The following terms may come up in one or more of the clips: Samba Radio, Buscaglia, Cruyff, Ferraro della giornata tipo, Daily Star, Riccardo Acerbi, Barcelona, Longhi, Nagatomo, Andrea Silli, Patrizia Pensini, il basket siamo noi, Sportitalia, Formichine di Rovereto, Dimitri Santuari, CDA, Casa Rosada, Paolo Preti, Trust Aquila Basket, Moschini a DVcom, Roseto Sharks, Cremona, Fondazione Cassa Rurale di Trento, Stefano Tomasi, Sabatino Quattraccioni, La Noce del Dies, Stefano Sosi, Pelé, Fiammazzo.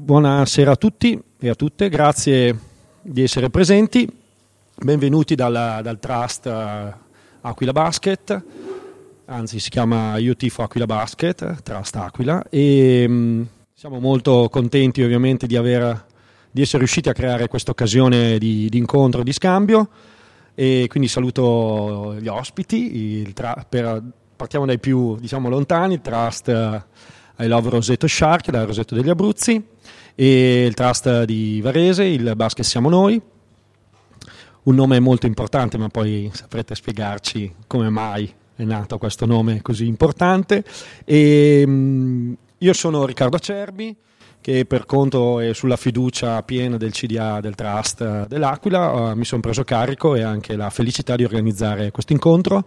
Buonasera a tutti e a tutte, grazie di essere presenti, benvenuti dal Trust Aquila Basket, anzi si chiama Io Tifo Aquila Basket, Trust Aquila, e siamo molto contenti ovviamente di essere riusciti a creare questa occasione di incontro e di scambio, e quindi saluto gli ospiti, partiamo dai più lontani, il Trust I Love Rosetto Shark, da Rosetto degli Abruzzi, e il Trust di Varese, il basket siamo noi, un nome molto importante, ma poi saprete spiegarci come mai è nato questo nome così importante. E io sono Riccardo Acerbi, che per conto e sulla fiducia piena del CDA del Trust dell'Aquila mi sono preso carico e anche la felicità di organizzare questo incontro.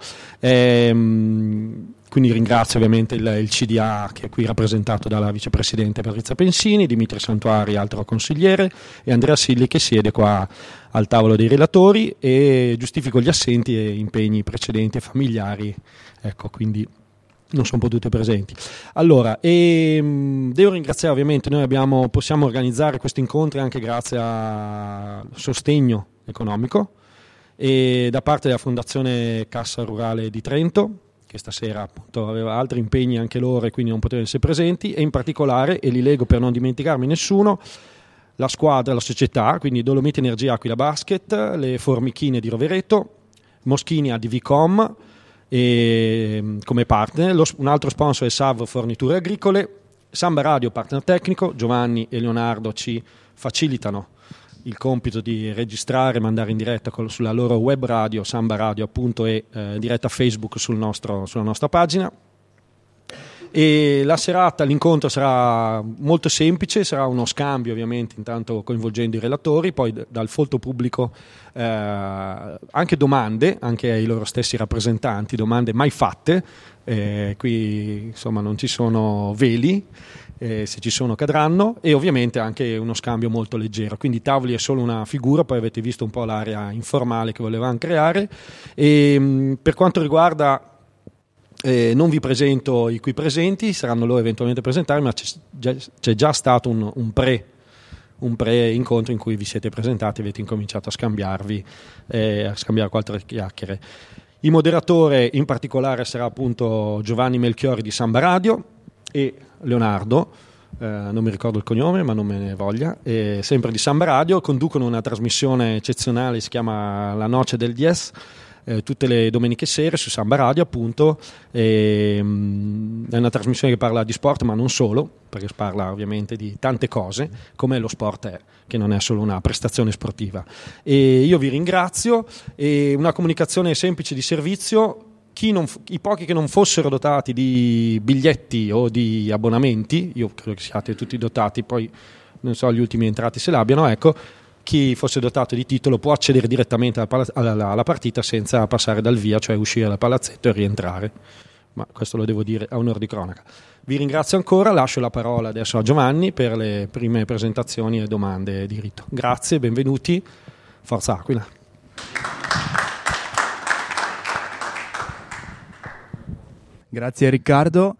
Quindi ringrazio ovviamente il CDA, che è qui rappresentato dalla vicepresidente Patrizia Pensini, Dimitri Santuari, altro consigliere, e Andrea Silli, che siede qua al tavolo dei relatori, e giustifico gli assenti e impegni precedenti e familiari, ecco, quindi non sono potute presenti. Allora, devo ringraziare ovviamente, noi possiamo organizzare questi incontri anche grazie al sostegno economico e da parte della Fondazione Cassa Rurale di Trento, che stasera appunto aveva altri impegni anche loro e quindi non potevano essere presenti, e in particolare, e li leggo per non dimenticarmi nessuno, la squadra, la società, quindi Dolomiti Energia Aquila Basket, le Formichine di Rovereto, Moschini a DVcom come partner, un altro sponsor è Savo Forniture Agricole, Samba Radio partner tecnico, Giovanni e Leonardo ci facilitano il compito di registrare e mandare in diretta sulla loro web radio, Samba Radio appunto, e diretta Facebook sulla nostra pagina. E la serata, l'incontro sarà molto semplice, sarà uno scambio ovviamente, intanto coinvolgendo i relatori, poi dal folto pubblico anche domande, anche ai loro stessi rappresentanti, domande mai fatte, qui insomma non ci sono veli, se ci sono cadranno, e ovviamente anche uno scambio molto leggero, quindi tavoli è solo una figura, poi avete visto un po' l'area informale che volevamo creare. E per quanto riguarda non vi presento i qui presenti, saranno loro eventualmente a presentare, ma c'è già stato un pre-incontro in cui vi siete presentati e avete incominciato a scambiare qualche chiacchiere. Il moderatore in particolare sarà appunto Giovanni Melchiori di Samba Radio e Leonardo, non mi ricordo il cognome ma non me ne voglia, sempre di Samba Radio, conducono una trasmissione eccezionale, si chiama La Noce del Dies, tutte le domeniche sere su Samba Radio appunto, è una trasmissione che parla di sport ma non solo, perché parla ovviamente di tante cose, come lo sport è, che non è solo una prestazione sportiva. E io vi ringrazio, e una comunicazione semplice di servizio: i pochi che non fossero dotati di biglietti o di abbonamenti, io credo che siate tutti dotati, poi non so gli ultimi entrati se l'abbiano, ecco, chi fosse dotato di titolo può accedere direttamente alla partita senza passare dal via, cioè uscire dal palazzetto e rientrare, ma questo lo devo dire a onor di cronaca. Vi ringrazio ancora, lascio la parola adesso a Giovanni per le prime presentazioni e domande di rito. Grazie, benvenuti, Forza Aquila. Grazie Riccardo,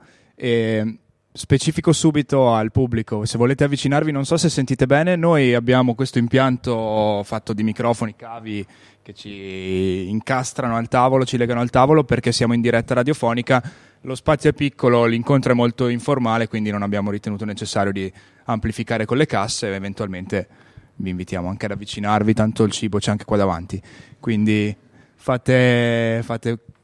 specifico subito al pubblico, se volete avvicinarvi, non so se sentite bene, noi abbiamo questo impianto fatto di microfoni, cavi che ci incastrano al tavolo, ci legano al tavolo, perché siamo in diretta radiofonica, lo spazio è piccolo, l'incontro è molto informale, quindi non abbiamo ritenuto necessario di amplificare con le casse, eventualmente vi invitiamo anche ad avvicinarvi, tanto il cibo c'è anche qua davanti, quindi fate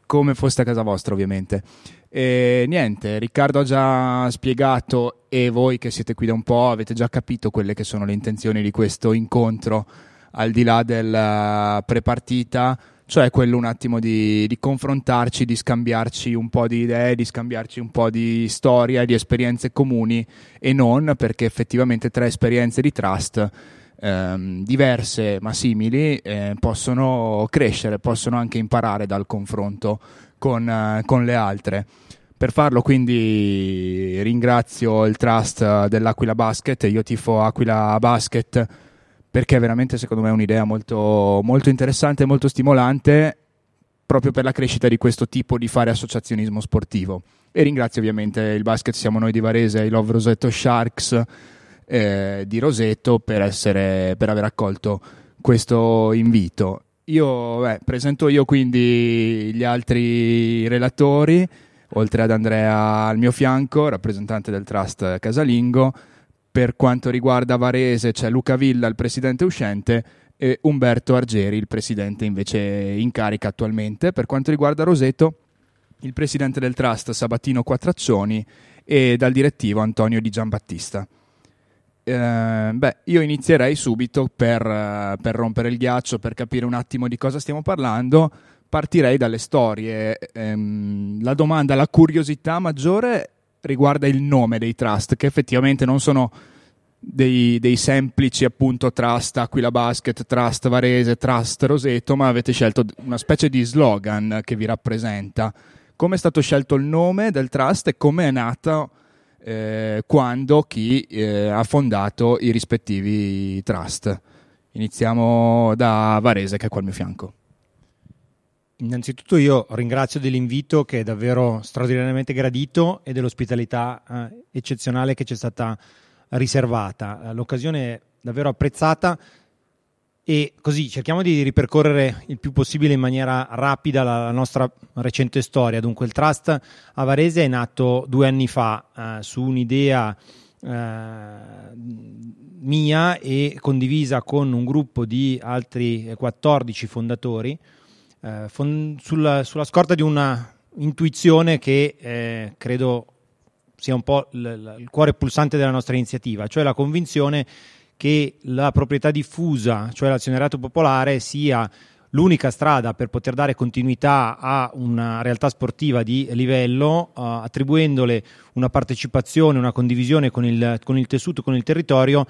come foste a casa vostra ovviamente. E niente, Riccardo ha già spiegato, e voi che siete qui da un po' avete già capito quelle che sono le intenzioni di questo incontro, al di là del prepartita, cioè quello un attimo di confrontarci, di scambiarci un po' di idee, di scambiarci un po' di storia, di esperienze comuni e non, perché effettivamente tre esperienze di Trust diverse ma simili possono crescere, possono anche imparare dal confronto con le altre. Per farlo quindi ringrazio il Trust dell'Aquila Basket, Io Tifo Aquila Basket, perché veramente secondo me è un'idea molto, molto interessante e molto stimolante proprio per la crescita di questo tipo di fare associazionismo sportivo, e ringrazio ovviamente il Basket Siamo Noi di Varese, i Love Rosetto Sharks, di Roseto per aver accolto questo invito. Presento quindi gli altri relatori, oltre ad Andrea al mio fianco, rappresentante del Trust casalingo. Per quanto riguarda Varese c'è Luca Villa, il presidente uscente, e Umberto Argeri, il presidente invece in carica attualmente. Per quanto riguarda Roseto, il presidente del Trust Sabatino Quattraccioni e dal direttivo Antonio Di Giambattista. Io inizierei subito per rompere il ghiaccio, per capire un attimo di cosa stiamo parlando. Partirei dalle storie. La curiosità maggiore riguarda il nome dei trust, che effettivamente non sono dei semplici, appunto, Trust Aquila Basket, Trust Varese, Trust Roseto, ma avete scelto una specie di slogan che vi rappresenta. Come è stato scelto il nome del trust e come è nata? Quando chi ha fondato i rispettivi trust. Iniziamo da Varese, che è qua al mio fianco. Innanzitutto io ringrazio dell'invito, che è davvero straordinariamente gradito, e dell'ospitalità eccezionale che ci è stata riservata. L'occasione è davvero apprezzata, e così cerchiamo di ripercorrere il più possibile in maniera rapida la nostra recente storia. Dunque, il Trust a Varese è nato 2 anni fa su un'idea mia e condivisa con un gruppo di altri 14 fondatori sulla scorta di una intuizione che credo sia un po' il cuore pulsante della nostra iniziativa, cioè la convinzione che la proprietà diffusa, cioè l'azionariato popolare, sia l'unica strada per poter dare continuità a una realtà sportiva di livello, attribuendole una partecipazione, una condivisione con il tessuto, con il territorio,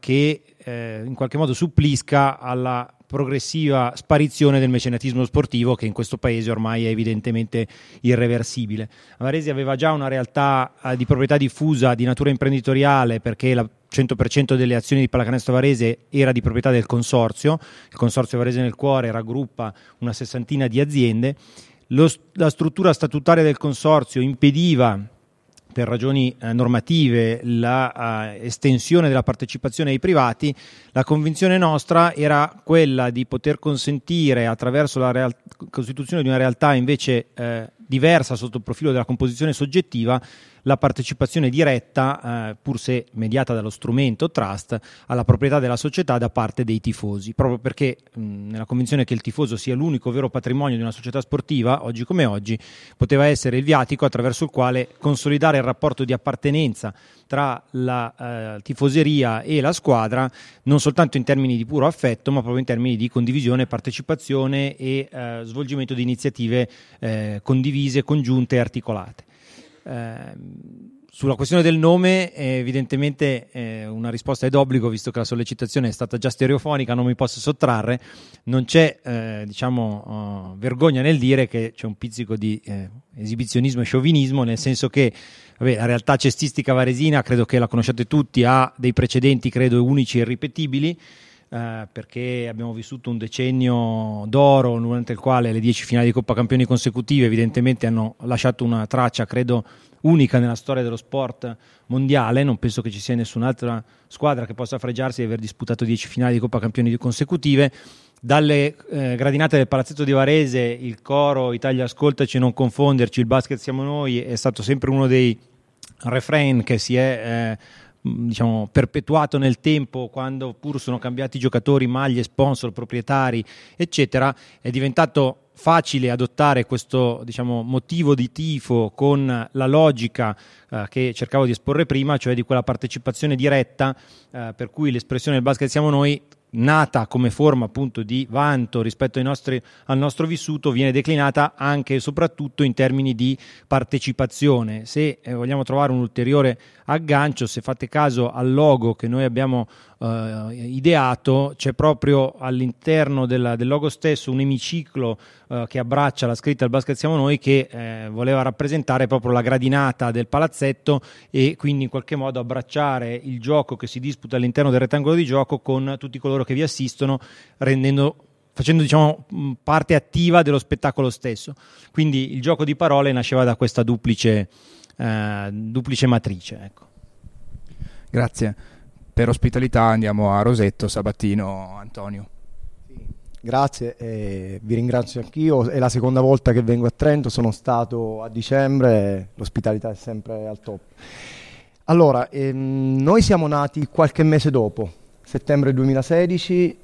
che in qualche modo supplisca alla progressiva sparizione del mecenatismo sportivo, che in questo paese ormai è evidentemente irreversibile. Varese aveva già una realtà di proprietà diffusa di natura imprenditoriale, perché la 100% delle azioni di Pallacanestro Varese era di proprietà del Consorzio. Il Consorzio Varese nel Cuore raggruppa una 60ina di aziende. La struttura statutaria del Consorzio impediva, per ragioni normative, la estensione della partecipazione ai privati. La convinzione nostra era quella di poter consentire, attraverso la costituzione di una realtà invece diversa sotto il profilo della composizione soggettiva, la partecipazione diretta, pur se mediata dallo strumento trust, alla proprietà della società da parte dei tifosi, proprio perché nella convinzione che il tifoso sia l'unico vero patrimonio di una società sportiva, oggi come oggi, poteva essere il viatico attraverso il quale consolidare il rapporto di appartenenza tra la tifoseria e la squadra, non soltanto in termini di puro affetto, ma proprio in termini di condivisione, partecipazione e svolgimento di iniziative condivise, congiunte e articolate. Sulla questione del nome, evidentemente una risposta è d'obbligo, visto che la sollecitazione è stata già stereofonica, non mi posso sottrarre. Non c'è vergogna nel dire che c'è un pizzico di esibizionismo e sciovinismo, nel senso che la realtà cestistica varesina, credo che la conosciate tutti, ha dei precedenti credo unici e irripetibili, perché abbiamo vissuto un decennio d'oro durante il quale le 10 finali di Coppa Campioni consecutive evidentemente hanno lasciato una traccia credo unica nella storia dello sport mondiale. Non penso che ci sia nessun'altra squadra che possa fregiarsi di aver disputato 10 finali di Coppa Campioni consecutive. Dalle gradinate del palazzetto di Varese il coro "Italia ascoltaci e non confonderci, il basket siamo noi" è stato sempre uno dei refrain che si è perpetuato nel tempo, quando pur sono cambiati giocatori, maglie, sponsor, proprietari, eccetera. È diventato facile adottare questo motivo di tifo con la logica che cercavo di esporre prima, cioè di quella partecipazione diretta, per cui l'espressione "il basket siamo noi", nata come forma appunto di vanto rispetto al nostro vissuto, viene declinata anche e soprattutto in termini di partecipazione. Se vogliamo trovare un ulteriore aggancio, se fate caso al logo che noi abbiamo ideato, c'è proprio all'interno del logo stesso un emiciclo che abbraccia la scritta "il basket siamo noi", che voleva rappresentare proprio la gradinata del palazzetto, e quindi in qualche modo abbracciare il gioco che si disputa all'interno del rettangolo di gioco con tutti coloro che vi assistono, facendo parte attiva dello spettacolo stesso. Quindi il gioco di parole nasceva da questa duplice matrice, ecco. Grazie. per ospitalità. Andiamo a Rosetto, Sabatino, Antonio. Grazie, vi ringrazio anch'io, è la seconda volta che vengo a Trento, sono stato a dicembre, l'ospitalità è sempre al top. Allora, noi siamo nati qualche mese dopo, settembre 2016,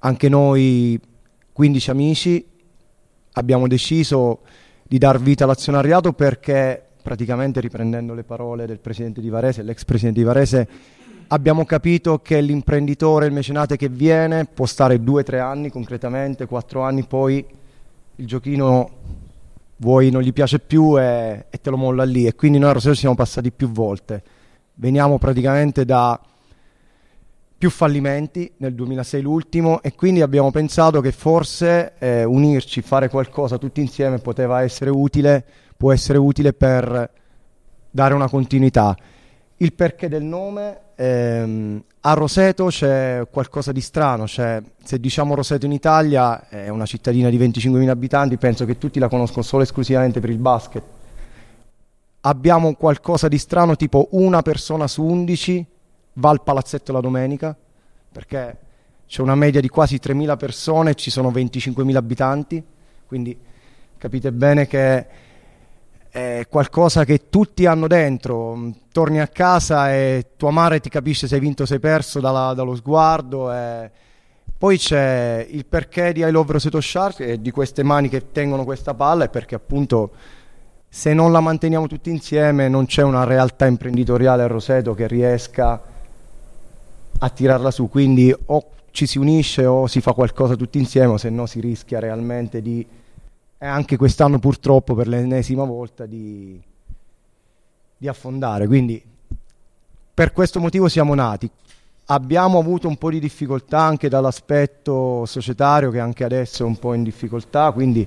anche noi 15 amici abbiamo deciso di dar vita all'azionariato perché praticamente, riprendendo le parole del presidente di Varese, l'ex presidente di Varese, abbiamo capito che l'imprenditore, il mecenate che viene può stare 2-3 anni, concretamente 4 anni, poi il giochino vuoi non gli piace più e te lo molla lì, e quindi noi a Roseto siamo passati più volte. Veniamo praticamente da più fallimenti, nel 2006 l'ultimo, e quindi abbiamo pensato che forse unirci, fare qualcosa tutti insieme poteva essere utile, può essere utile per dare una continuità. Il perché del nome, a Roseto c'è qualcosa di strano, cioè, se diciamo Roseto in Italia è una cittadina di 25.000 abitanti, penso che tutti la conoscono solo e esclusivamente per il basket. Abbiamo qualcosa di strano, tipo 1 persona su 11 va al palazzetto la domenica, perché c'è una media di quasi 3.000 persone, ci sono 25.000 abitanti, quindi capite bene che è qualcosa che tutti hanno dentro. Torni a casa e tua madre ti capisce se hai vinto o se hai perso dallo sguardo. Poi c'è il perché di I Love Rosetto Shark e di queste mani che tengono questa palla, è perché appunto se non la manteniamo tutti insieme non c'è una realtà imprenditoriale a Roseto che riesca a tirarla su, quindi o ci si unisce o si fa qualcosa tutti insieme, o se no si rischia realmente di... E anche quest'anno purtroppo per l'ennesima volta di affondare, quindi per questo motivo siamo nati. Abbiamo avuto un po' di difficoltà anche dall'aspetto societario, che anche adesso è un po' in difficoltà, quindi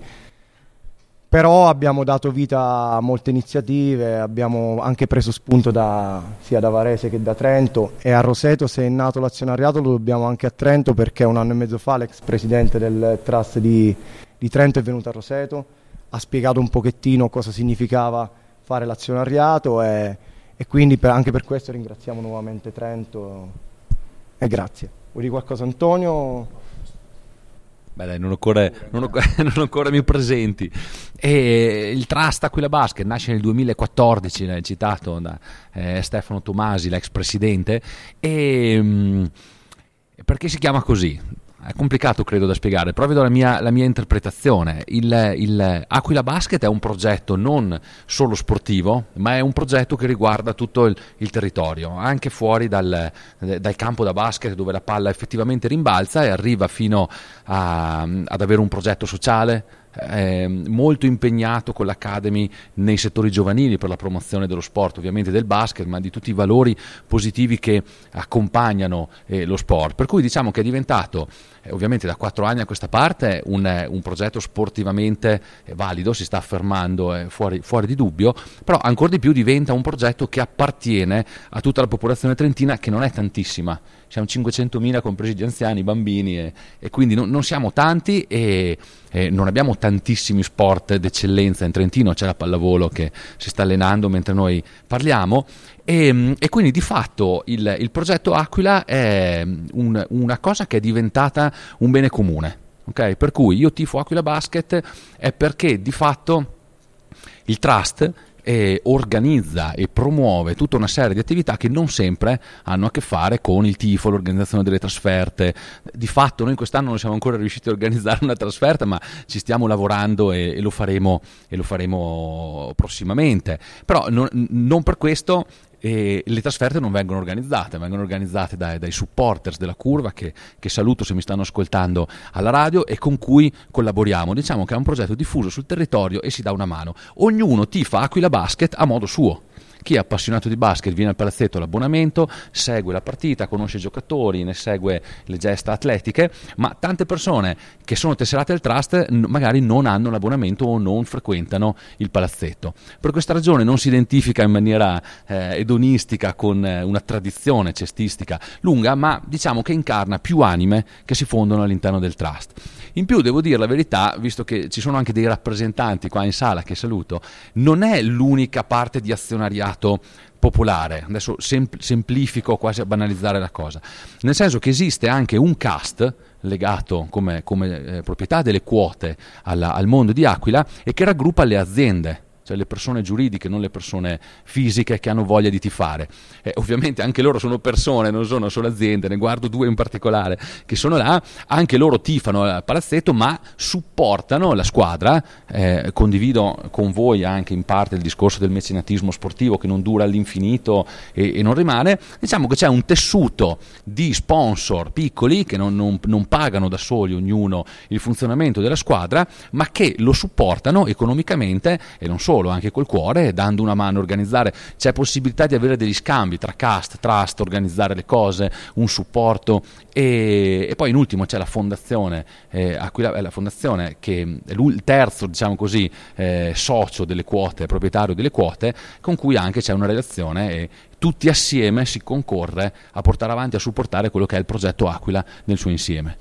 però abbiamo dato vita a molte iniziative, abbiamo anche preso spunto sia da Varese che da Trento, e a Roseto se è nato l'azionariato lo dobbiamo anche a Trento, perché 1 anno e mezzo fa l'ex presidente del Trust di Trento è venuto a Roseto, ha spiegato un pochettino cosa significava fare l'azionariato e quindi anche per questo ringraziamo nuovamente Trento e grazie. Vuoi dire qualcosa, Antonio? Beh dai, non occorre mi presenti. E il Trust Aquila Basket nasce nel 2014, l'hai citato da Stefano Tomasi, l'ex presidente, e perché si chiama così? È complicato, credo, da spiegare, però vedo la mia interpretazione. Il Aquila Basket è un progetto non solo sportivo, ma è un progetto che riguarda tutto il territorio, anche fuori dal campo da basket, dove la palla effettivamente rimbalza, e arriva fino ad avere un progetto sociale molto impegnato con l'Academy nei settori giovanili per la promozione dello sport, ovviamente del basket, ma di tutti i valori positivi che accompagnano lo sport, per cui diciamo che è diventato ovviamente da 4 anni a questa parte un progetto sportivamente valido, si sta affermando fuori di dubbio, però ancora di più diventa un progetto che appartiene a tutta la popolazione trentina, che non è tantissima, siamo 500.000 compresi gli anziani, i bambini, e quindi non siamo tanti e non abbiamo tantissimi sport d'eccellenza in Trentino, c'è la pallavolo che si sta allenando mentre noi parliamo, e quindi di fatto il progetto Aquila è una cosa che è diventata un bene comune, okay? Per cui io tifo Aquila Basket è perché di fatto il Trust organizza e promuove tutta una serie di attività che non sempre hanno a che fare con il tifo, l'organizzazione delle trasferte. Di fatto noi quest'anno non siamo ancora riusciti a organizzare una trasferta, ma ci stiamo lavorando e lo faremo prossimamente, però non per questo le trasferte non vengono organizzate, dai supporters della Curva, che saluto se mi stanno ascoltando alla radio, e con cui collaboriamo. Diciamo che è un progetto diffuso sul territorio e si dà una mano. Ognuno tifa Aquila Basket a modo suo. Chi è appassionato di basket viene al palazzetto all'abbonamento, segue la partita, conosce i giocatori, ne segue le gesta atletiche, ma tante persone che sono tesserate al Trust magari non hanno l'abbonamento o non frequentano il palazzetto. Per questa ragione non si identifica in maniera edonistica con una tradizione cestistica lunga, ma diciamo che incarna più anime che si fondono all'interno del Trust. In più devo dire la verità, visto che ci sono anche dei rappresentanti qua in sala che saluto, non è l'unica parte di azionariato popolare, adesso semplifico quasi a banalizzare la cosa, nel senso che esiste anche un cast legato come proprietà delle quote al mondo di Aquila e che raggruppa le aziende, cioè le persone giuridiche, non le persone fisiche che hanno voglia di tifare. Ovviamente anche loro sono persone, non sono solo aziende, ne guardo due in particolare che sono là, anche loro tifano al palazzetto ma supportano la squadra. Condivido con voi anche in parte il discorso del mecenatismo sportivo che non dura all'infinito e non rimane. Diciamo che c'è un tessuto di sponsor piccoli che non pagano da soli ognuno il funzionamento della squadra ma che lo supportano economicamente e non solo, anche col cuore, dando una mano a organizzare. C'è possibilità di avere degli scambi tra cast, trust, organizzare le cose, un supporto e poi in ultimo c'è la fondazione Aquila, la fondazione che è il terzo, diciamo così, socio delle quote, proprietario delle quote, con cui anche c'è una relazione e tutti assieme si concorre a portare avanti, a supportare quello che è il progetto Aquila nel suo insieme.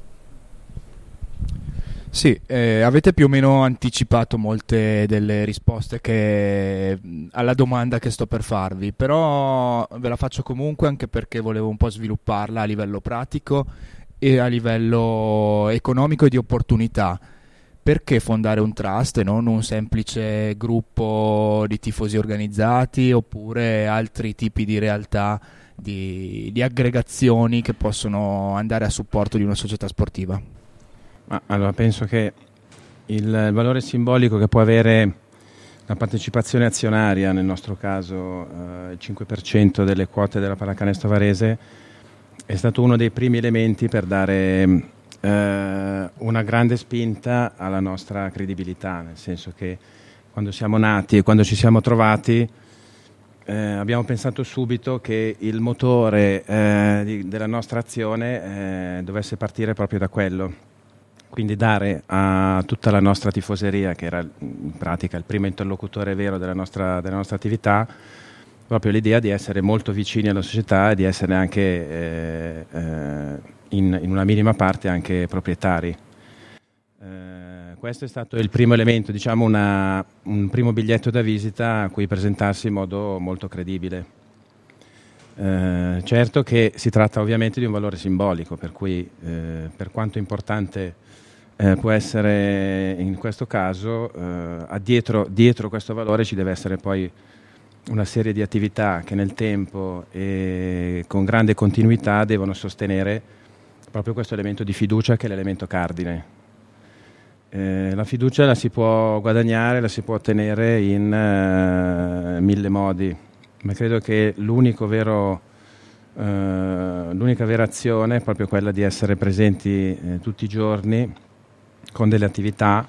Sì, avete più o meno anticipato molte delle risposte alla domanda che sto per farvi, però ve la faccio comunque anche perché volevo un po' svilupparla a livello pratico e a livello economico e di opportunità. Perché fondare un trust e non un semplice gruppo di tifosi organizzati oppure altri tipi di realtà, di aggregazioni che possono andare a supporto di una società sportiva? Allora, penso che il valore simbolico che può avere la partecipazione azionaria, nel nostro caso il 5% delle quote della Pallacanestro Varese, è stato uno dei primi elementi per dare una grande spinta alla nostra credibilità, nel senso che quando siamo nati e quando ci siamo trovati abbiamo pensato subito che il motore della nostra azione dovesse partire proprio da quello. Quindi dare a tutta la nostra tifoseria, che era in pratica il primo interlocutore vero della nostra attività, proprio l'idea di essere molto vicini alla società e di essere anche in una minima parte anche proprietari. Questo è stato il primo elemento, diciamo un primo biglietto da visita a cui presentarsi in modo molto credibile. Certo che si tratta ovviamente di un valore simbolico, per cui per quanto importante può essere in questo caso, dietro questo valore ci deve essere poi una serie di attività che nel tempo e con grande continuità devono sostenere proprio questo elemento di fiducia, che è l'elemento cardine. La fiducia la si può guadagnare, la si può ottenere in mille modi, ma credo che l'unica vera azione è proprio quella di essere presenti tutti i giorni con delle attività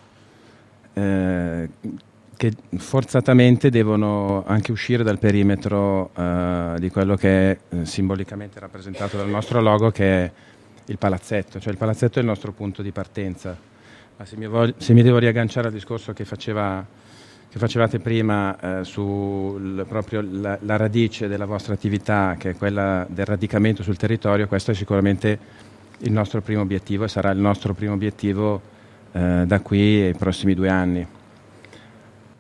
che forzatamente devono anche uscire dal perimetro di quello che è simbolicamente rappresentato dal nostro logo, che è il palazzetto. Cioè il palazzetto è il nostro punto di partenza. Ma se mi devo riagganciare al discorso che facevate prima proprio la radice della vostra attività, che è quella del radicamento sul territorio, questo è sicuramente il nostro primo obiettivo e sarà il nostro primo obiettivo da qui ai prossimi 2 anni.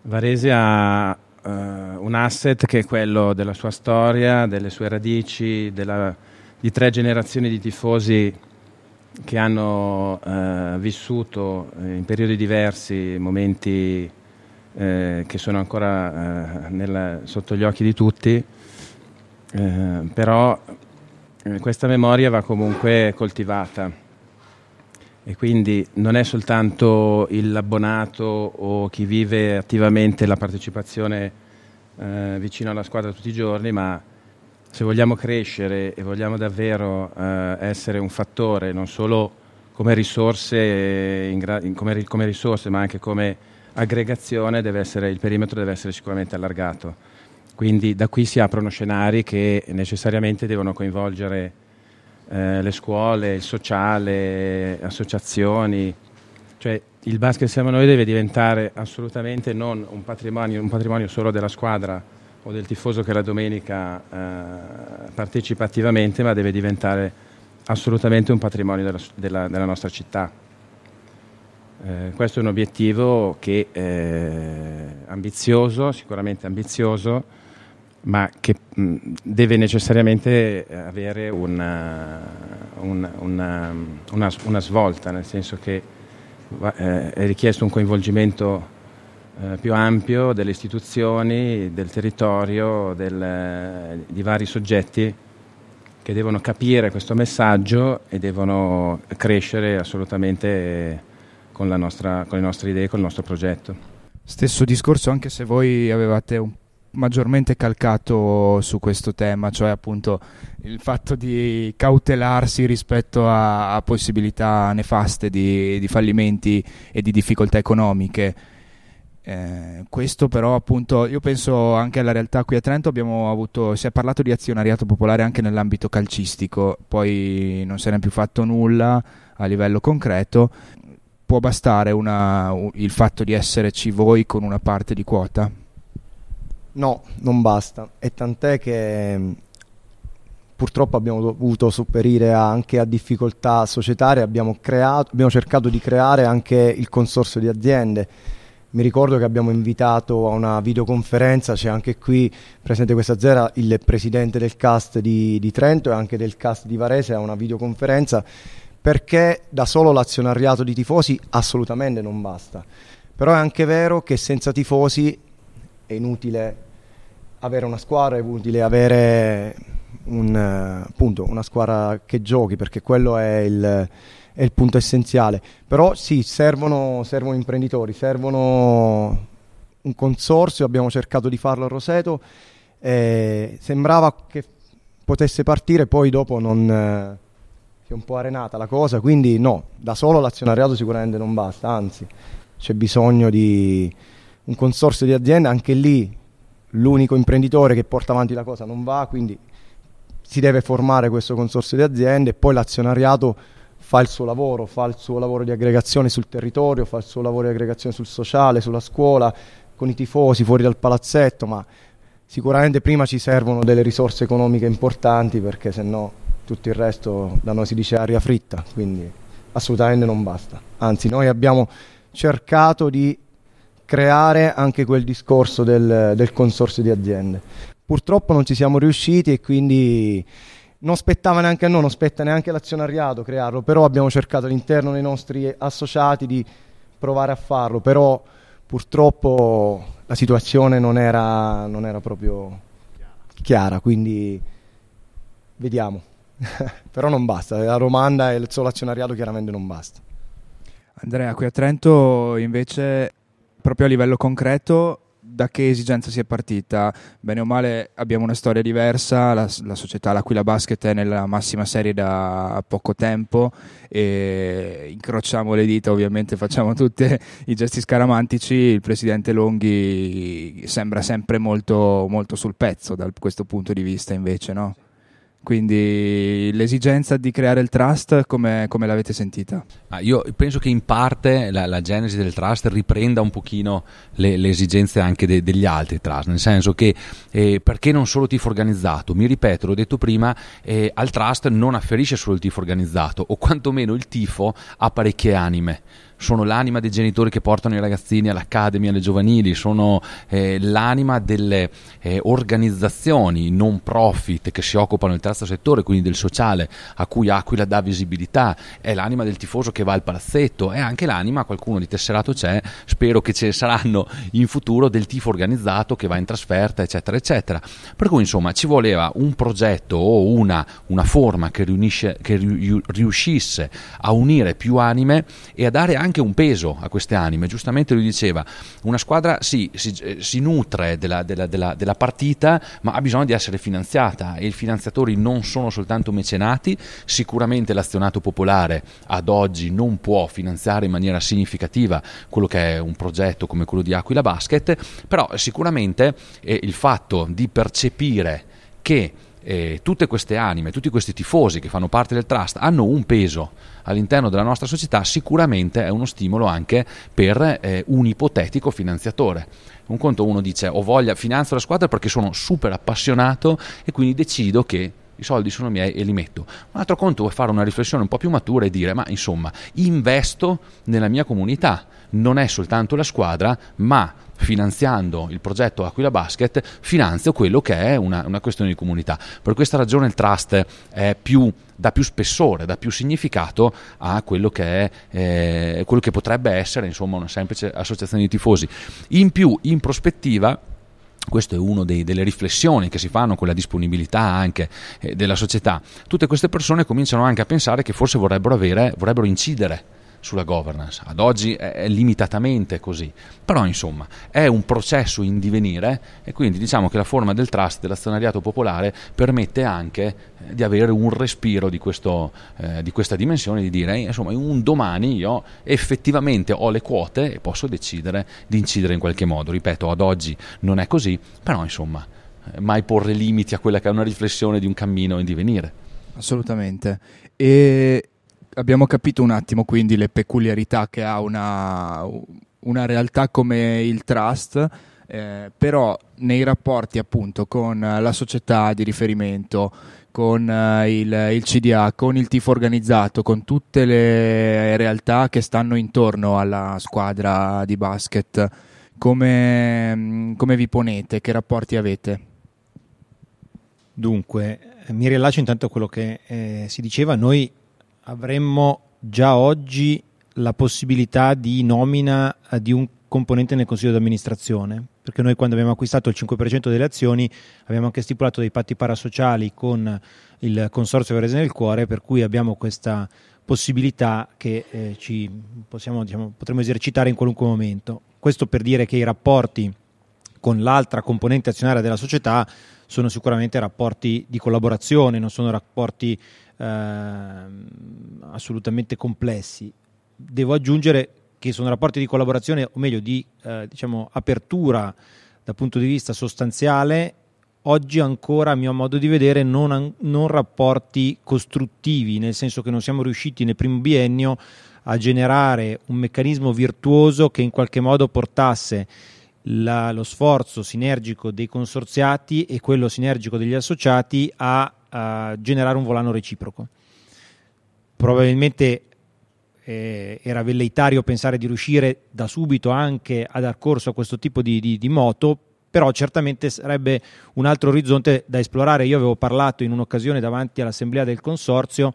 Varese ha un asset che è quello della sua storia, delle sue radici, di 3 generazioni di tifosi che hanno vissuto in periodi diversi momenti che sono ancora sotto gli occhi di tutti, però questa memoria va comunque coltivata e quindi non è soltanto l'abbonato o chi vive attivamente la partecipazione vicino alla squadra tutti i giorni, ma se vogliamo crescere e vogliamo davvero essere un fattore non solo come risorse, come risorse, ma anche come aggregazione, il perimetro deve essere sicuramente allargato. Quindi da qui si aprono scenari che necessariamente devono coinvolgere le scuole, il sociale, associazioni. Cioè il basket siamo noi deve diventare assolutamente non un patrimonio solo della squadra o del tifoso che la domenica partecipa attivamente, ma deve diventare assolutamente un patrimonio della nostra città. Questo è un obiettivo ambizioso, sicuramente ambizioso, ma che deve necessariamente avere una svolta, nel senso che è richiesto un coinvolgimento più ampio delle istituzioni, del territorio, di vari soggetti che devono capire questo messaggio e devono crescere assolutamente con le nostre idee, con il nostro progetto. Stesso discorso anche se voi avevate maggiormente calcato su questo tema, cioè appunto il fatto di cautelarsi rispetto a possibilità nefaste di fallimenti e di difficoltà economiche. Questo però appunto io penso anche alla realtà qui a Trento. Si è parlato di azionariato popolare anche nell'ambito calcistico, poi non se n'è più fatto nulla a livello concreto. Può bastare il fatto di esserci voi con una parte di quota? No, non basta, e tant'è che purtroppo abbiamo dovuto sopperire anche a difficoltà societarie. Abbiamo cercato di creare anche il consorzio di aziende. Mi ricordo che abbiamo invitato a una videoconferenza, c'è anche qui presente questa sera il presidente del cast di Trento e anche del cast di Varese, a una videoconferenza, perché da solo l'azionariato di tifosi assolutamente non basta. Però è anche vero che senza tifosi è inutile avere una squadra, è inutile avere una squadra che giochi, perché quello è il punto essenziale. Però sì, servono imprenditori, servono un consorzio. Abbiamo cercato di farlo a Roseto, sembrava che potesse partire, poi dopo si è un po' arenata la cosa, quindi no, da solo l'azionariato sicuramente non basta, anzi c'è bisogno di un consorzio di aziende. Anche lì l'unico imprenditore che porta avanti la cosa non va, quindi si deve formare questo consorzio di aziende e poi l'azionariato fa il suo lavoro di aggregazione sul territorio, fa il suo lavoro di aggregazione sul sociale, sulla scuola, con i tifosi, fuori dal palazzetto, ma sicuramente prima ci servono delle risorse economiche importanti, perché sennò tutto il resto, da noi si dice aria fritta, quindi assolutamente non basta. Anzi, noi abbiamo cercato di creare anche quel discorso del consorzio di aziende. Purtroppo non ci siamo riusciti e quindi non spettava neanche a noi, non spetta neanche all'azionariato crearlo, però abbiamo cercato all'interno dei nostri associati di provare a farlo, però purtroppo la situazione non era proprio chiara, quindi vediamo. Però non basta, la domanda è il solo azionariato, chiaramente non basta. Andrea, qui a Trento invece, proprio a livello concreto, da che esigenza si è partita? Bene o male abbiamo una storia diversa, la società l'Aquila Basket è nella massima serie da poco tempo e incrociamo le dita, ovviamente facciamo tutti i gesti scaramantici. Il presidente Longhi sembra sempre molto, molto sul pezzo da questo punto di vista invece, no? Quindi l'esigenza di creare il Trust come l'avete sentita? Io penso che in parte la genesi del Trust riprenda un pochino le esigenze anche degli altri Trust, nel senso che perché non solo tifo organizzato? Mi ripeto, l'ho detto prima, al Trust non afferisce solo il tifo organizzato, o quantomeno il tifo ha parecchie anime. Sono l'anima dei genitori che portano i ragazzini all'Academy, alle giovanili, sono l'anima delle organizzazioni non profit che si occupano del terzo settore, quindi del sociale, a cui Aquila dà visibilità, è l'anima del tifoso che va al palazzetto, è anche l'anima, qualcuno di tesserato c'è, spero che ce ne saranno in futuro, del tifo organizzato che va in trasferta, eccetera, eccetera. Per cui insomma ci voleva un progetto o una forma che riuscisse a unire più anime e a dare anche un peso a queste anime. Giustamente lui diceva, una squadra si nutre della partita, ma ha bisogno di essere finanziata, e i finanziatori non sono soltanto mecenati. Sicuramente l'azionato popolare ad oggi non può finanziare in maniera significativa quello che è un progetto come quello di Aquila Basket, però sicuramente il fatto di percepire che tutte queste anime, tutti questi tifosi che fanno parte del Trust hanno un peso all'interno della nostra società, sicuramente è uno stimolo anche per un ipotetico finanziatore. Un conto uno dice ho voglia, finanzio la squadra perché sono super appassionato e quindi decido che i soldi sono miei e li metto. Un altro conto è fare una riflessione un po' più matura e dire ma insomma investo nella mia comunità, non è soltanto la squadra ma finanziando il progetto Aquila Basket, finanzio quello che è una questione di comunità. Per questa ragione il Trust è dà più spessore, dà più significato a quello che è quello che potrebbe essere, insomma, una semplice associazione di tifosi. In più, in prospettiva, questo è uno delle riflessioni che si fanno con la disponibilità anche della società, tutte queste persone cominciano anche a pensare che forse vorrebbero incidere sulla governance. Ad oggi è limitatamente così, però insomma è un processo in divenire, e quindi diciamo che la forma del trust, dell'azionariato popolare, permette anche di avere un respiro di questa dimensione, di dire insomma un domani io effettivamente ho le quote e posso decidere di incidere in qualche modo. Ripeto, ad oggi non è così, però insomma mai porre limiti a quella che è una riflessione di un cammino in divenire. Assolutamente. E abbiamo capito un attimo quindi le peculiarità che ha una realtà come il Trust, però nei rapporti appunto con la società di riferimento, con il CDA, con il tifo organizzato, con tutte le realtà che stanno intorno alla squadra di basket, come vi ponete? Che rapporti avete? Dunque, mi rilascio intanto a quello che si diceva. Noi avremmo già oggi la possibilità di nomina di un componente nel consiglio di amministrazione, perché noi, quando abbiamo acquistato il 5% delle azioni, abbiamo anche stipulato dei patti parasociali con il Consorzio Varese nel Cuore, per cui abbiamo questa possibilità che potremo esercitare in qualunque momento. Questo per dire che i rapporti con l'altra componente azionaria della società sono sicuramente rapporti di collaborazione, non sono rapporti assolutamente complessi. Devo aggiungere che sono rapporti di collaborazione, o meglio di apertura dal punto di vista sostanziale, oggi ancora a mio modo di vedere non rapporti costruttivi, nel senso che non siamo riusciti nel primo biennio a generare un meccanismo virtuoso che in qualche modo portasse lo sforzo sinergico dei consorziati e quello sinergico degli associati a generare un volano reciproco. Probabilmente era velleitario pensare di riuscire da subito anche a dar corso a questo tipo di moto, però certamente sarebbe un altro orizzonte da esplorare. Io avevo parlato in un'occasione davanti all'assemblea del consorzio,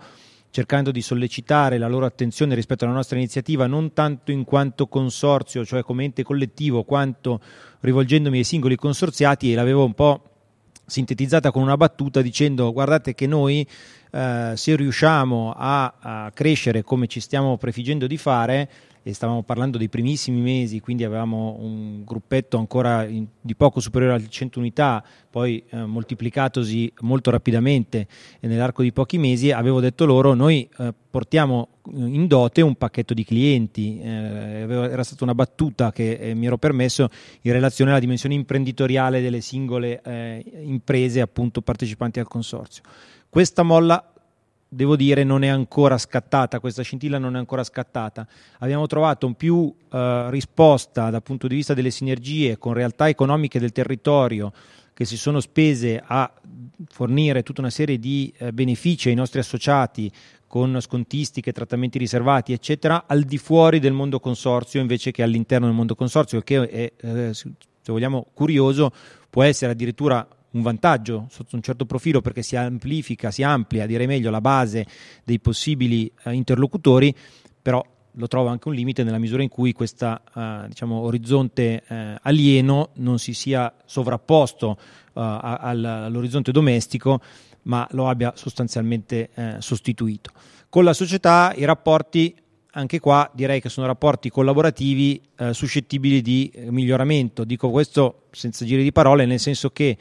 cercando di sollecitare la loro attenzione rispetto alla nostra iniziativa, non tanto in quanto consorzio, cioè come ente collettivo, quanto rivolgendomi ai singoli consorziati, e l'avevo un po' sintetizzata con una battuta dicendo: guardate che noi se riusciamo a crescere come ci stiamo prefiggendo di fare, e stavamo parlando dei primissimi mesi, quindi avevamo un gruppetto ancora di poco superiore alle 100 unità, poi moltiplicatosi molto rapidamente nell'arco di pochi mesi, avevo detto loro: noi portiamo in dote un pacchetto di clienti. Era stata una battuta che mi ero permesso in relazione alla dimensione imprenditoriale delle singole imprese appunto partecipanti al consorzio. Questa molla, devo dire, non è ancora scattata, questa scintilla non è ancora scattata. Abbiamo trovato più risposta dal punto di vista delle sinergie con realtà economiche del territorio che si sono spese a fornire tutta una serie di benefici ai nostri associati, con scontistiche, trattamenti riservati, eccetera, al di fuori del mondo consorzio invece che all'interno del mondo consorzio, che è, se vogliamo, curioso, può essere addirittura un vantaggio sotto un certo profilo, perché si amplia, direi meglio, la base dei possibili interlocutori, però lo trovo anche un limite nella misura in cui questo orizzonte alieno non si sia sovrapposto all'orizzonte domestico, ma lo abbia sostanzialmente sostituito. Con la società i rapporti, anche qua direi che sono rapporti collaborativi suscettibili di miglioramento. Dico questo senza giri di parole, nel senso che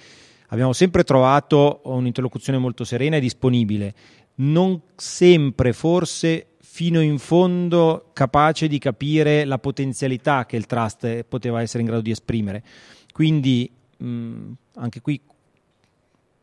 abbiamo sempre trovato un'interlocuzione molto serena e disponibile, non sempre forse fino in fondo capace di capire la potenzialità che il Trust poteva essere in grado di esprimere. Quindi anche qui,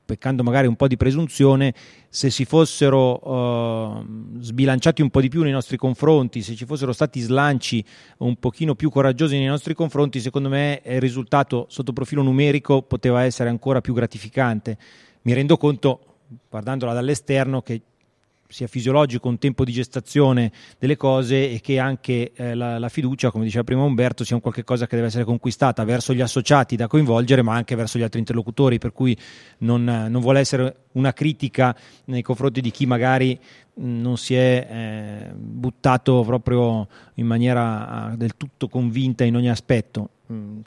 peccando magari un po' di presunzione, se si fossero sbilanciati un po' di più nei nostri confronti, se ci fossero stati slanci un pochino più coraggiosi nei nostri confronti, secondo me il risultato sotto profilo numerico poteva essere ancora più gratificante. Mi rendo conto, guardandola dall'esterno, che sia fisiologico un tempo di gestazione delle cose e che anche la fiducia, come diceva prima Umberto, sia un qualche cosa che deve essere conquistata verso gli associati da coinvolgere, ma anche verso gli altri interlocutori, per cui non vuole essere una critica nei confronti di chi magari non si è buttato proprio in maniera del tutto convinta in ogni aspetto.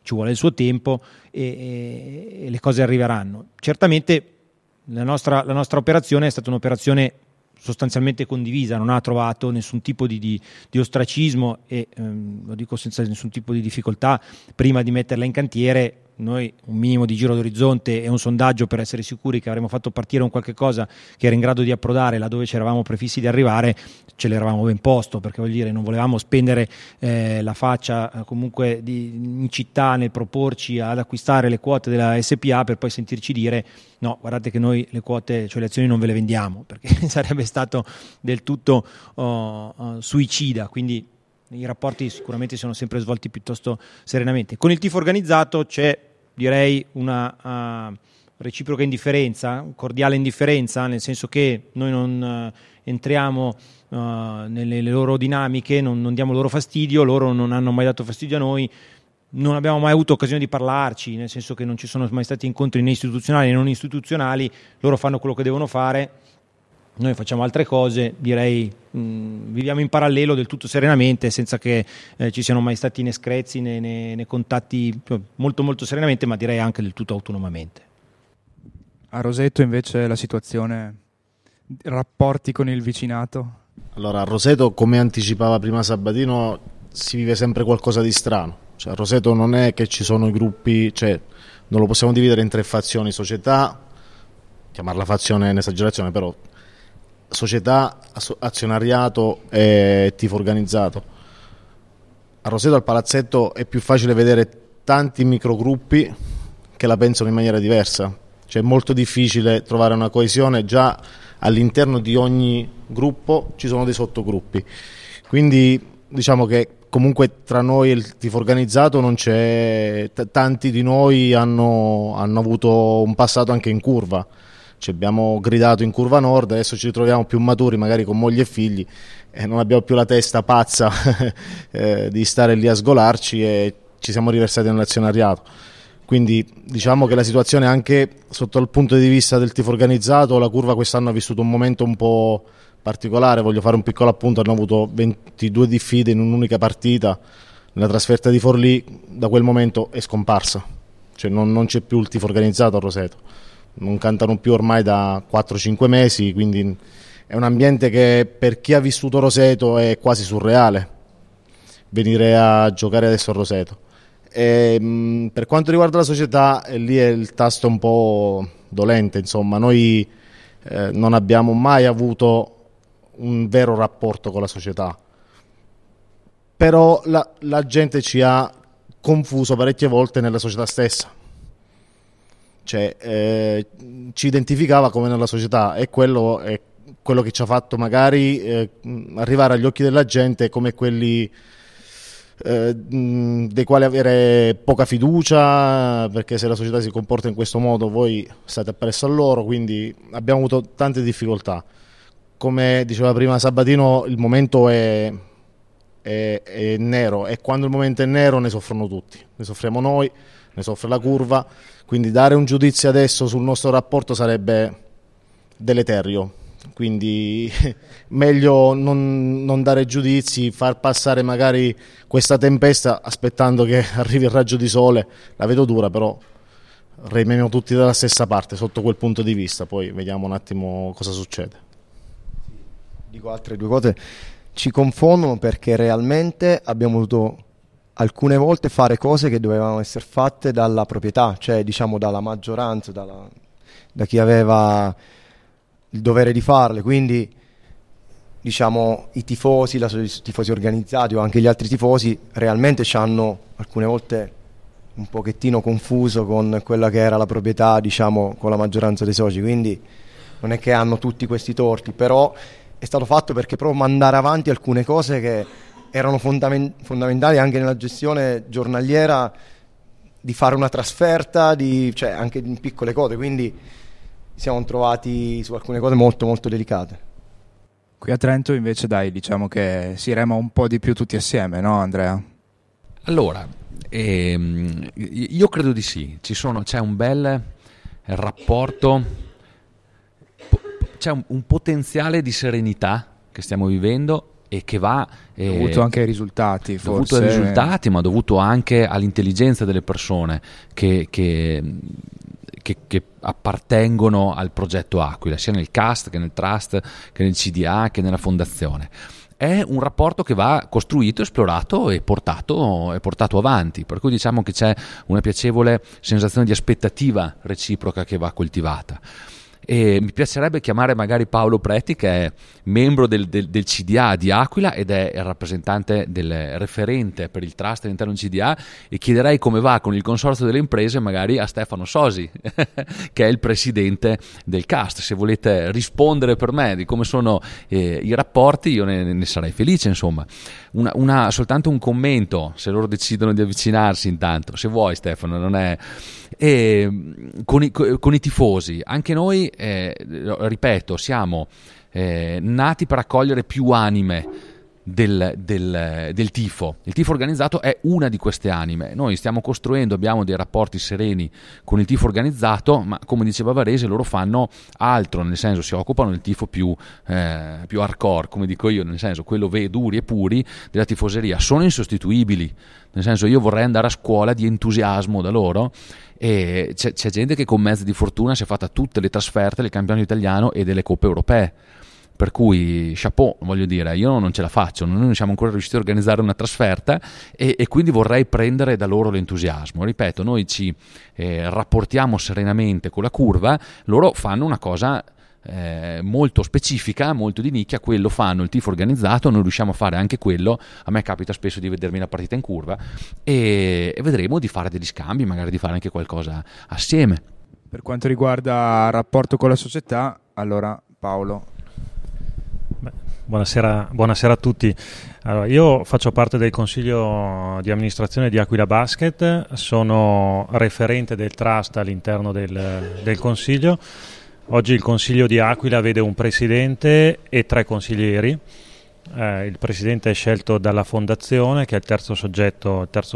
Ci vuole il suo tempo e le cose arriveranno. Certamente la nostra operazione è stata un'operazione sostanzialmente condivisa, non ha trovato nessun tipo di ostracismo e lo dico senza nessun tipo di difficoltà. Prima di metterla in cantiere, noi un minimo di giro d'orizzonte e un sondaggio per essere sicuri che avremmo fatto partire un qualche cosa che era in grado di approdare là dove ci eravamo prefissi di arrivare, ce l'eravamo ben posto, perché vuol dire non volevamo spendere la faccia comunque in città nel proporci ad acquistare le quote della SPA per poi sentirci dire no, guardate che noi le quote, cioè le azioni, non ve le vendiamo, perché sarebbe stato del tutto suicida. Quindi i rapporti sicuramente sono sempre svolti piuttosto serenamente. Con il tifo organizzato c'è, direi, una reciproca indifferenza, cordiale indifferenza, nel senso che noi non entriamo nelle loro dinamiche, non diamo loro fastidio, loro non hanno mai dato fastidio a noi, non abbiamo mai avuto occasione di parlarci, nel senso che non ci sono mai stati incontri né istituzionali né non istituzionali. Loro fanno quello che devono fare, noi facciamo altre cose, direi viviamo in parallelo del tutto serenamente, senza che ci siano mai stati né screzi né contatti, molto molto serenamente, ma direi anche del tutto autonomamente. A Roseto invece la situazione, rapporti con il vicinato? Allora, a Roseto, come anticipava prima Sabatino, si vive sempre qualcosa di strano, cioè a Roseto non è che ci sono i gruppi, cioè non lo possiamo dividere in tre fazioni: società, chiamarla fazione è un'esagerazione, però società, azionariato e tifo organizzato. A Roseto al palazzetto è più facile vedere tanti microgruppi che la pensano in maniera diversa, cioè è molto difficile trovare una coesione. Già all'interno di ogni gruppo ci sono dei sottogruppi, quindi diciamo che comunque tra noi e il tifo organizzato non c'è, tanti di noi hanno avuto un passato anche in curva. Ci abbiamo gridato in curva nord, adesso ci ritroviamo più maturi, magari con moglie e figli, e non abbiamo più la testa pazza di stare lì a sgolarci, e ci siamo riversati nell'azionariato. Quindi diciamo che la situazione, anche sotto il punto di vista del tifo organizzato, la curva quest'anno ha vissuto un momento un po' particolare. Voglio fare un piccolo appunto: hanno avuto 22 diffide in un'unica partita, nella trasferta di Forlì. Da quel momento è scomparsa, cioè non c'è più il tifo organizzato a Roseto. Non cantano più ormai da 4-5 mesi, quindi è un ambiente che per chi ha vissuto Roseto è quasi surreale venire a giocare adesso a Roseto. E, per quanto riguarda la società, lì è il tasto un po' dolente, insomma. Noi non abbiamo mai avuto un vero rapporto con la società, però la gente ci ha confuso parecchie volte nella società stessa. Cioè, ci identificava come nella società, e quello è quello che ci ha fatto magari arrivare agli occhi della gente come quelli dei quali avere poca fiducia, perché se la società si comporta in questo modo voi state appresso a loro. Quindi abbiamo avuto tante difficoltà. Come diceva prima Sabatino, il momento è nero, e quando il momento è nero ne soffrono tutti, ne soffriamo noi, ne soffre la curva. Quindi dare un giudizio adesso sul nostro rapporto sarebbe deleterio, quindi meglio non dare giudizi, far passare magari questa tempesta aspettando che arrivi il raggio di sole. La vedo dura, però rimaniamo tutti dalla stessa parte sotto quel punto di vista, poi vediamo un attimo cosa succede. Dico, altre due cose ci confondono, perché realmente abbiamo avuto alcune volte fare cose che dovevano essere fatte dalla proprietà, cioè diciamo dalla maggioranza, da chi aveva il dovere di farle. Quindi diciamo i tifosi, i tifosi organizzati o anche gli altri tifosi realmente ci hanno alcune volte un pochettino confuso con quella che era la proprietà, diciamo con la maggioranza dei soci. Quindi non è che hanno tutti questi torti, però è stato fatto perché proprio mandare avanti alcune cose che erano fondamentali anche nella gestione giornaliera, di fare una trasferta, cioè anche in piccole cose. Quindi siamo trovati su alcune cose molto molto delicate. Qui a Trento invece dai, diciamo che si rema un po' di più tutti assieme, no Andrea? Allora, io credo di sì, c'è un bel rapporto, c'è un potenziale di serenità che stiamo vivendo e che va dovuto anche ai risultati, dovuto ai risultati, ma dovuto anche all'intelligenza delle persone che appartengono al progetto Aquila, sia nel cast che nel trust, che nel CDA, che nella fondazione. È un rapporto che va costruito, esplorato e portato avanti, per cui diciamo che c'è una piacevole sensazione di aspettativa reciproca che va coltivata. E mi piacerebbe chiamare magari Paolo Preti, che è membro del CDA di Aquila ed è il rappresentante del referente per il trust all'interno del CDA, e chiederei come va con il consorzio delle imprese magari a Stefano Sosi che è il presidente del cast. Se volete rispondere per me di come sono i rapporti, io ne sarei felice. Insomma, soltanto un commento, se loro decidono di avvicinarsi, intanto, se vuoi Stefano, non è... con i tifosi, anche noi ripeto, siamo nati per accogliere più anime del tifo. Il tifo organizzato è una di queste anime. Noi stiamo costruendo, abbiamo dei rapporti sereni con il tifo organizzato, ma come diceva Varese, loro fanno altro, nel senso si occupano del tifo più hardcore, come dico io, nel senso quello duri e puri della tifoseria. Sono insostituibili, nel senso io vorrei andare a scuola di entusiasmo da loro, e c'è gente che con mezzi di fortuna si è fatta tutte le trasferte del campionato italiano e delle coppe europee. Per cui chapeau, voglio dire, io non ce la faccio, noi non siamo ancora riusciti a organizzare una trasferta e quindi vorrei prendere da loro l'entusiasmo. Ripeto, noi ci rapportiamo serenamente con la curva, loro fanno una cosa molto specifica, molto di nicchia, quello fanno il tifo organizzato, noi riusciamo a fare anche quello. A me capita spesso di vedermi la partita in curva e vedremo di fare degli scambi, magari di fare anche qualcosa assieme. Per quanto riguarda il rapporto con la società, allora Paolo... Buonasera a tutti. Allora, io faccio parte del consiglio di amministrazione di Aquila Basket, sono referente del trust all'interno del consiglio. Oggi il consiglio di Aquila vede un presidente e 3 consiglieri. Il presidente è scelto dalla fondazione, che è il terzo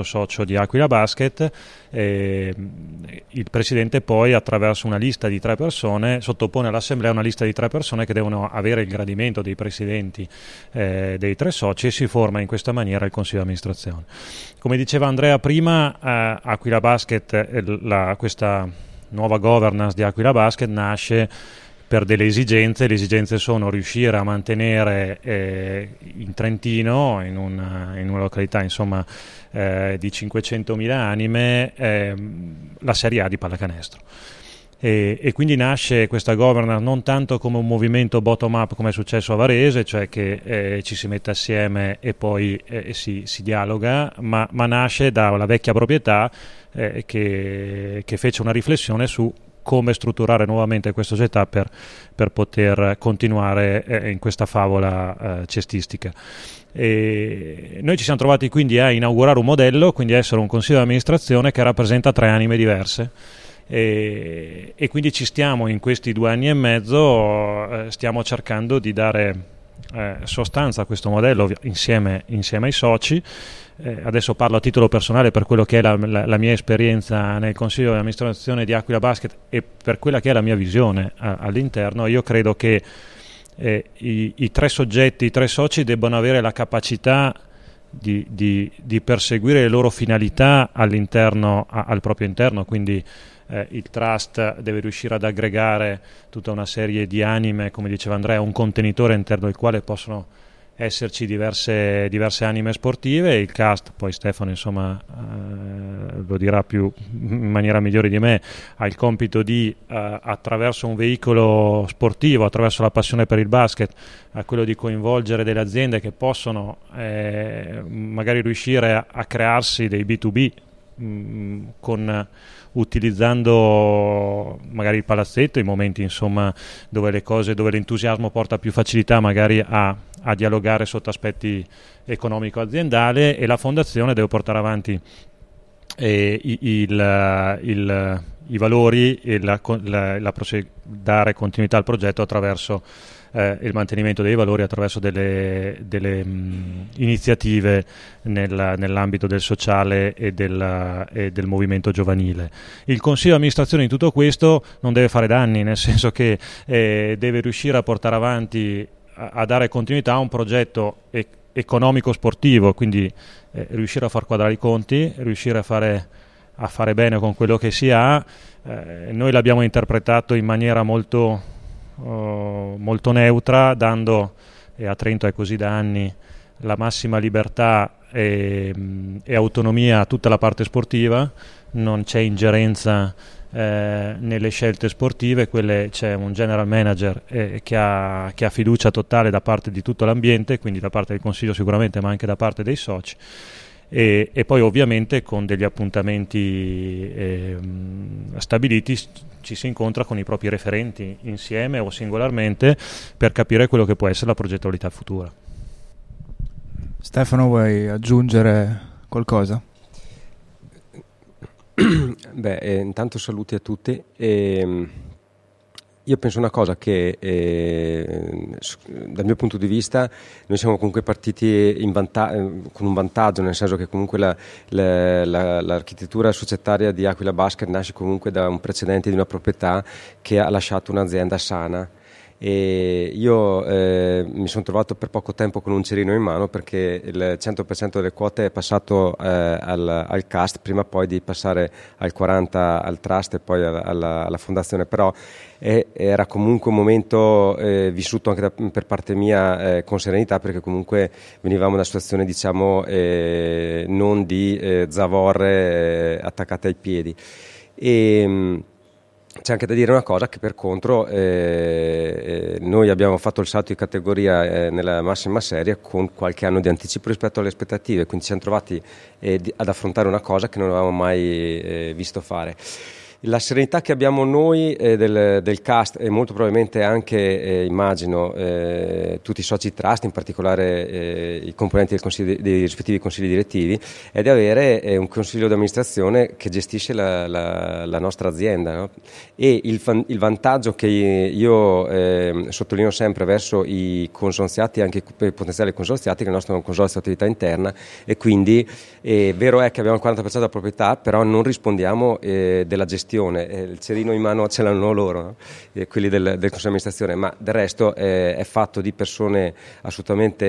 socio di Aquila Basket. Il presidente poi, attraverso una lista di 3 persone, sottopone all'assemblea una lista di 3 persone che devono avere il gradimento dei presidenti dei 3 soci, e si forma in questa maniera il consiglio di amministrazione. Come diceva Andrea prima, Aquila Basket, questa nuova governance di Aquila Basket nasce per delle esigenze. Le esigenze sono riuscire a mantenere in Trentino, in una località insomma di 500.000 anime, la Serie A di pallacanestro. E quindi nasce questa governance non tanto come un movimento bottom-up come è successo a Varese, cioè che ci si mette assieme e poi si dialoga, ma nasce dalla vecchia proprietà che fece una riflessione su come strutturare nuovamente questa società per poter continuare in questa favola cestistica. E noi ci siamo trovati quindi a inaugurare un modello, quindi a essere un consiglio di amministrazione che rappresenta 3 anime diverse. E quindi ci stiamo, in questi 2 anni e mezzo, stiamo cercando di dare sostanza a questo modello insieme ai soci. Adesso parlo a titolo personale per quello che è la mia esperienza nel consiglio di amministrazione di Aquila Basket e per quella che è la mia visione all'interno. Io credo che i 3 soggetti, i 3 soci debbano avere la capacità di perseguire le loro finalità all'interno, al proprio interno, quindi il trust deve riuscire ad aggregare tutta una serie di anime, come diceva Andrea, un contenitore all'interno del quale possono esserci diverse anime sportive. Il cast, poi Stefano insomma lo dirà più in maniera migliore di me, ha il compito di attraverso un veicolo sportivo, attraverso la passione per il basket, a quello di coinvolgere delle aziende che possono magari riuscire a crearsi dei B2B utilizzando magari il palazzetto, i momenti insomma dove l'entusiasmo porta più facilità magari a dialogare sotto aspetti economico-aziendale, e la fondazione deve portare avanti i valori e dare continuità al progetto attraverso il mantenimento dei valori attraverso delle iniziative nell'ambito del sociale e del movimento giovanile. Il Consiglio di amministrazione in tutto questo non deve fare danni, nel senso che deve riuscire a portare avanti, a dare continuità a un progetto economico-sportivo, quindi riuscire a far quadrare i conti, riuscire a fare bene con quello che si ha. Noi l'abbiamo interpretato in maniera molto neutra, dando, e a Trento è così da anni, la massima libertà e autonomia a tutta la parte sportiva. Non c'è ingerenza nelle scelte sportive, c'è un general manager che ha fiducia totale da parte di tutto l'ambiente, quindi da parte del Consiglio sicuramente, ma anche da parte dei soci, e poi ovviamente con degli appuntamenti stabiliti ci si incontra con i propri referenti insieme o singolarmente per capire quello che può essere la progettualità futura. Stefano, vuoi aggiungere qualcosa? Beh, intanto saluti a tutti. Io penso una cosa che dal mio punto di vista noi siamo comunque partiti con un vantaggio, nel senso che comunque l'architettura societaria di Aquila Basket nasce comunque da un precedente di una proprietà che ha lasciato un'azienda sana. E io mi sono trovato per poco tempo con un cerino in mano, perché il 100% delle quote è passato al CAST, prima poi di passare al 40% al Trust e poi alla fondazione, però era comunque un momento vissuto anche per parte mia con serenità, perché comunque venivamo da una situazione, diciamo, non di zavorre attaccate ai piedi. E c'è anche da dire una cosa, che per contro noi abbiamo fatto il salto di categoria nella massima serie con qualche anno di anticipo rispetto alle aspettative, quindi ci siamo trovati ad affrontare una cosa che non avevamo mai visto fare. La serenità che abbiamo noi del cast, e molto probabilmente anche immagino tutti i soci trust, in particolare i componenti dei rispettivi consigli direttivi, è di avere un consiglio di amministrazione che gestisce la nostra azienda, no? E il vantaggio che io sottolineo sempre verso i consorziati, anche i potenziali consorziati, che il nostro è un consorzio attività interna, e quindi è vero è che abbiamo il 40% della proprietà, però non rispondiamo della gestione. Il cerino in mano ce l'hanno loro, no? Quelli del Consiglio di amministrazione, ma del resto è fatto di persone assolutamente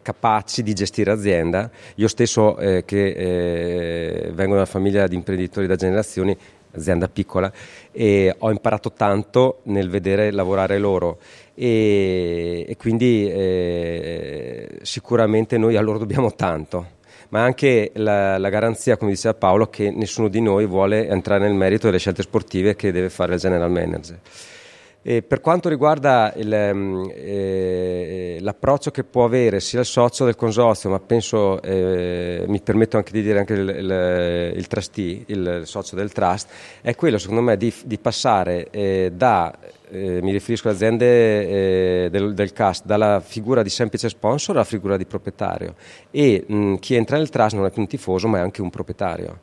capaci di gestire azienda. Io stesso che vengo da una famiglia di imprenditori da generazioni, azienda piccola, e ho imparato tanto nel vedere lavorare loro, e quindi sicuramente noi a loro dobbiamo tanto. Ma anche la garanzia, come diceva Paolo, che nessuno di noi vuole entrare nel merito delle scelte sportive che deve fare il general manager. E per quanto riguarda l'approccio che può avere sia il socio del consorzio, ma penso, mi permetto anche di dire anche il trustee, il socio del trust, è quello secondo me di passare mi riferisco alle aziende del CAST, dalla figura di semplice sponsor alla figura di proprietario, e chi entra nel trust non è più un tifoso, ma è anche un proprietario.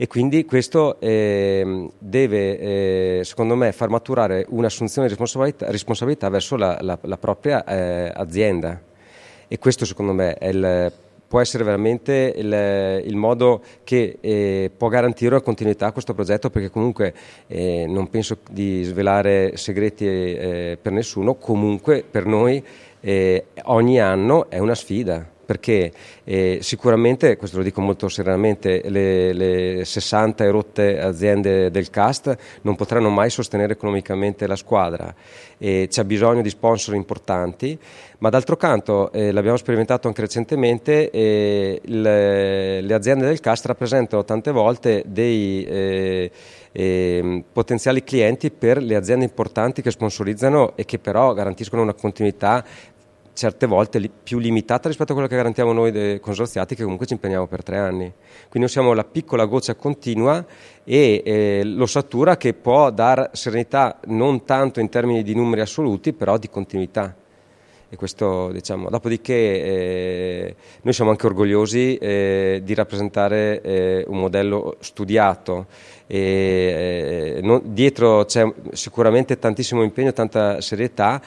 E quindi questo deve, secondo me, far maturare un'assunzione di responsabilità verso la propria azienda, e questo secondo me è può essere veramente il modo che può garantire una continuità a questo progetto, perché comunque non penso di svelare segreti per nessuno. Comunque per noi ogni anno è una sfida, perché sicuramente, questo lo dico molto serenamente, le 60 e rotte aziende del CAST non potranno mai sostenere economicamente la squadra, c'è bisogno di sponsor importanti, ma d'altro canto l'abbiamo sperimentato anche recentemente, le aziende del CAST rappresentano tante volte dei potenziali clienti per le aziende importanti che sponsorizzano e che però garantiscono una continuità certe volte più limitata rispetto a quello che garantiamo noi dei consorziati, che comunque ci impegniamo per 3 anni. Quindi noi siamo la piccola goccia continua e l'ossatura che può dar serenità non tanto in termini di numeri assoluti, però di continuità. e questo, diciamo. Dopodiché noi siamo anche orgogliosi di rappresentare un modello studiato e dietro c'è sicuramente tantissimo impegno, tanta serietà,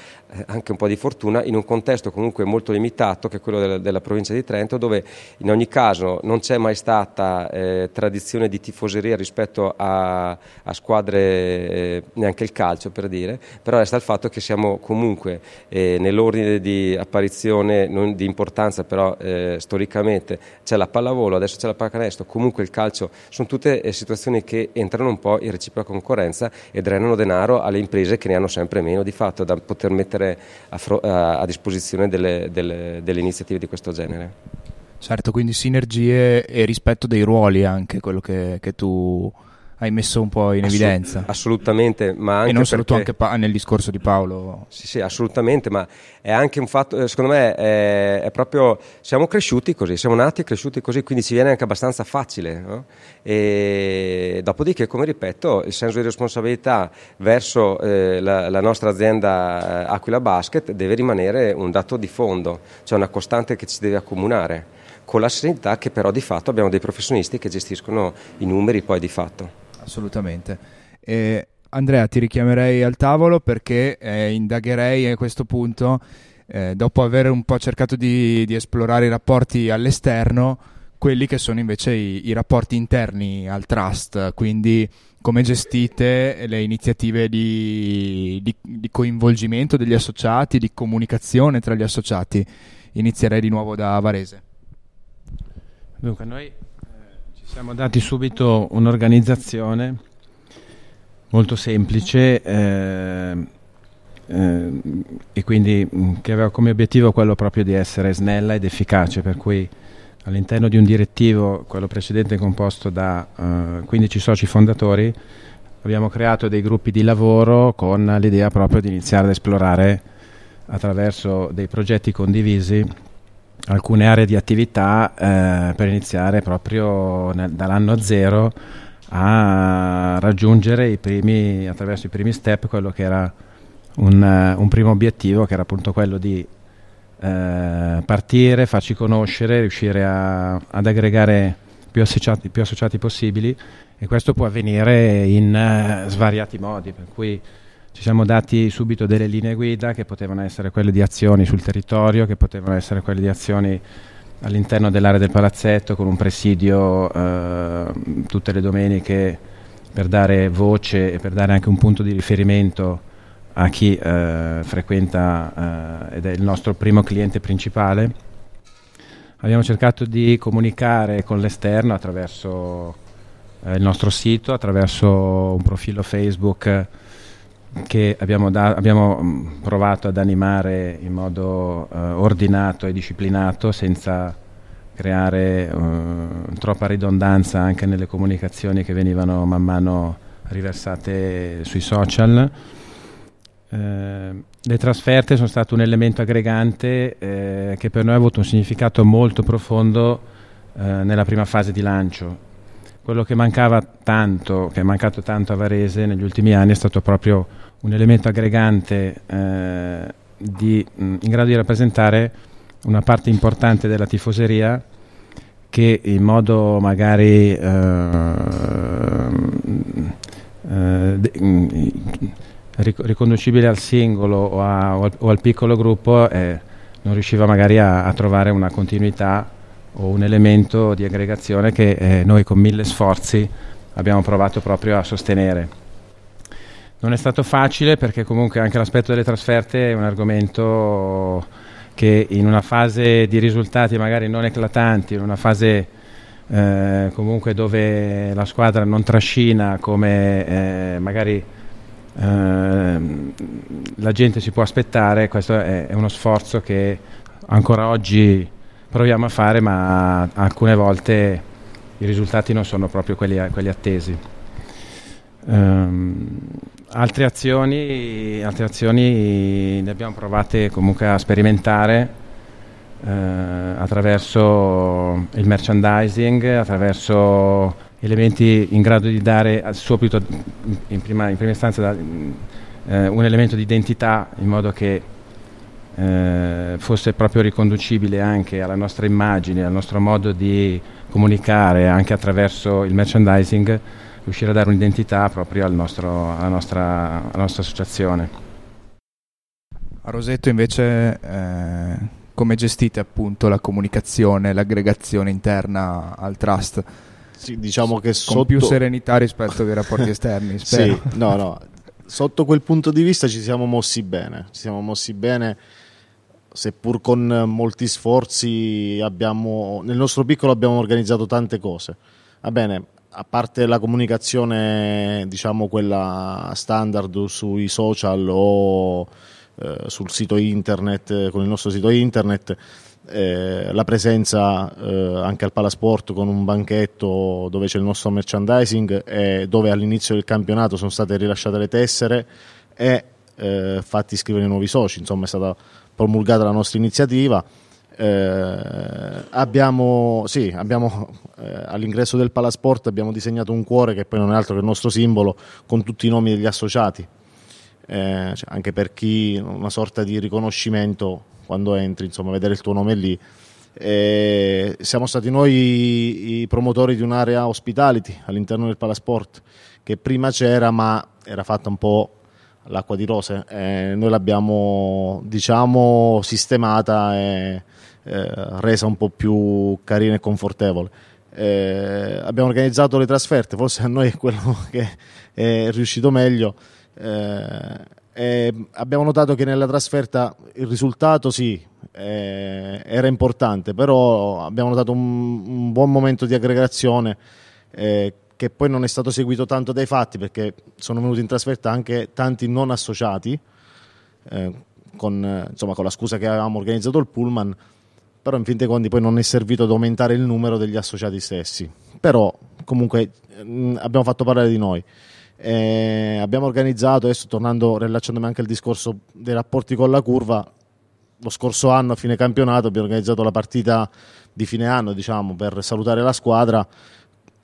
anche un po' di fortuna in un contesto comunque molto limitato che è quello della provincia di Trento, dove in ogni caso non c'è mai stata tradizione di tifoseria rispetto a squadre, neanche il calcio per dire, però resta il fatto che siamo comunque nell'ordine di apparizione, non di importanza, però storicamente c'è la pallavolo, adesso c'è la pallacanestro, comunque il calcio, sono tutte situazioni che entrano un po' in reciproca concorrenza e drenano denaro alle imprese che ne hanno sempre meno di fatto da poter mettere a disposizione delle iniziative di questo genere. Certo, quindi sinergie e rispetto dei ruoli anche, quello che tu hai messo un po' in evidenza. Assolutamente, ma anche. E non solo, perché... tu anche nel discorso di Paolo. Sì, assolutamente, ma è anche un fatto, secondo me, è proprio, siamo cresciuti così, siamo nati e cresciuti così, quindi ci viene anche abbastanza facile, no? E dopodiché, come ripeto, il senso di responsabilità verso la nostra azienda Aquila Basket deve rimanere un dato di fondo, cioè una costante che ci deve accomunare, con la serenità che però di fatto abbiamo dei professionisti che gestiscono i numeri poi di fatto. Assolutamente. Andrea, ti richiamerei al tavolo perché indagherei a questo punto, dopo aver un po' cercato di esplorare i rapporti all'esterno, quelli che sono invece i rapporti interni al Trust, quindi come gestite le iniziative di coinvolgimento degli associati, di comunicazione tra gli associati. Inizierei di nuovo da Varese. Dunque, noi siamo dati subito un'organizzazione molto semplice e quindi che aveva come obiettivo quello proprio di essere snella ed efficace, per cui all'interno di un direttivo, quello precedente composto da 15 soci fondatori, abbiamo creato dei gruppi di lavoro con l'idea proprio di iniziare ad esplorare attraverso dei progetti condivisi alcune aree di attività per iniziare proprio dall'anno zero a raggiungere attraverso i primi step quello che era un primo obiettivo, che era appunto quello di partire, farci conoscere, riuscire ad aggregare più associati possibili, e questo può avvenire in svariati modi, per cui ci siamo dati subito delle linee guida che potevano essere quelle di azioni sul territorio, che potevano essere quelle di azioni all'interno dell'area del palazzetto con un presidio tutte le domeniche, per dare voce e per dare anche un punto di riferimento a chi frequenta ed è il nostro primo cliente principale. Abbiamo cercato di comunicare con l'esterno attraverso il nostro sito, attraverso un profilo Facebook che abbiamo provato ad animare in modo ordinato e disciplinato, senza creare troppa ridondanza anche nelle comunicazioni che venivano man mano riversate sui social. Le trasferte sono state un elemento aggregante che per noi ha avuto un significato molto profondo nella prima fase di lancio. Quello che mancava tanto, che è mancato tanto a Varese negli ultimi anni, è stato proprio un elemento aggregante in grado di rappresentare una parte importante della tifoseria, che in modo magari riconducibile al singolo o al piccolo gruppo non riusciva magari a trovare una continuità o un elemento di aggregazione che noi con 1000 sforzi abbiamo provato proprio a sostenere. Non è stato facile, perché comunque anche l'aspetto delle trasferte è un argomento che in una fase di risultati magari non eclatanti, in una fase comunque dove la squadra non trascina come magari la gente si può aspettare, questo è uno sforzo che ancora oggi proviamo a fare, ma alcune volte i risultati non sono proprio quelli attesi. Altre azioni ne abbiamo provate comunque a sperimentare attraverso il merchandising, attraverso elementi in grado di dare subito in prima istanza un elemento di identità, in modo che fosse proprio riconducibile anche alla nostra immagine, al nostro modo di comunicare anche attraverso il merchandising, riuscire a dare un'identità proprio al nostro, alla nostra associazione. A Rosetto invece come gestite appunto la comunicazione, l'aggregazione interna al Trust? Sì, diciamo che sotto... Con più serenità rispetto ai rapporti esterni, spero. Sì, no, sotto quel punto di vista ci siamo mossi bene, seppur con molti sforzi. Nel nostro piccolo abbiamo organizzato tante cose. Va bene, a parte la comunicazione, diciamo quella standard sui social o sul sito internet, con il nostro sito internet, la presenza anche al Palasport con un banchetto dove c'è il nostro merchandising e dove all'inizio del campionato sono state rilasciate le tessere e fatti iscrivere i nuovi soci. Insomma, è stata promulgata la nostra iniziativa. Abbiamo all'ingresso del Palasport abbiamo disegnato un cuore che poi non è altro che il nostro simbolo, con tutti i nomi degli associati, anche per chi, una sorta di riconoscimento quando entri, insomma, vedere il tuo nome lì. Siamo stati noi i promotori di un'area hospitality all'interno del Palasport che prima c'era ma era fatta un po' l'acqua di rose. Noi l'abbiamo, diciamo, sistemata e resa un po' più carina e confortevole. Abbiamo organizzato le trasferte, forse a noi è quello che è riuscito meglio. Abbiamo notato che nella trasferta il risultato era importante, però abbiamo notato un buon momento di aggregazione che poi non è stato seguito tanto dai fatti, perché sono venuti in trasferta anche tanti non associati, con la scusa che avevamo organizzato il pullman, però in fin dei conti poi non è servito ad aumentare il numero degli associati stessi. Però comunque abbiamo fatto parlare di noi. Abbiamo organizzato, adesso tornando, rilacciandomi anche al discorso dei rapporti con la curva, lo scorso anno a fine campionato abbiamo organizzato la partita di fine anno, diciamo, per salutare la squadra,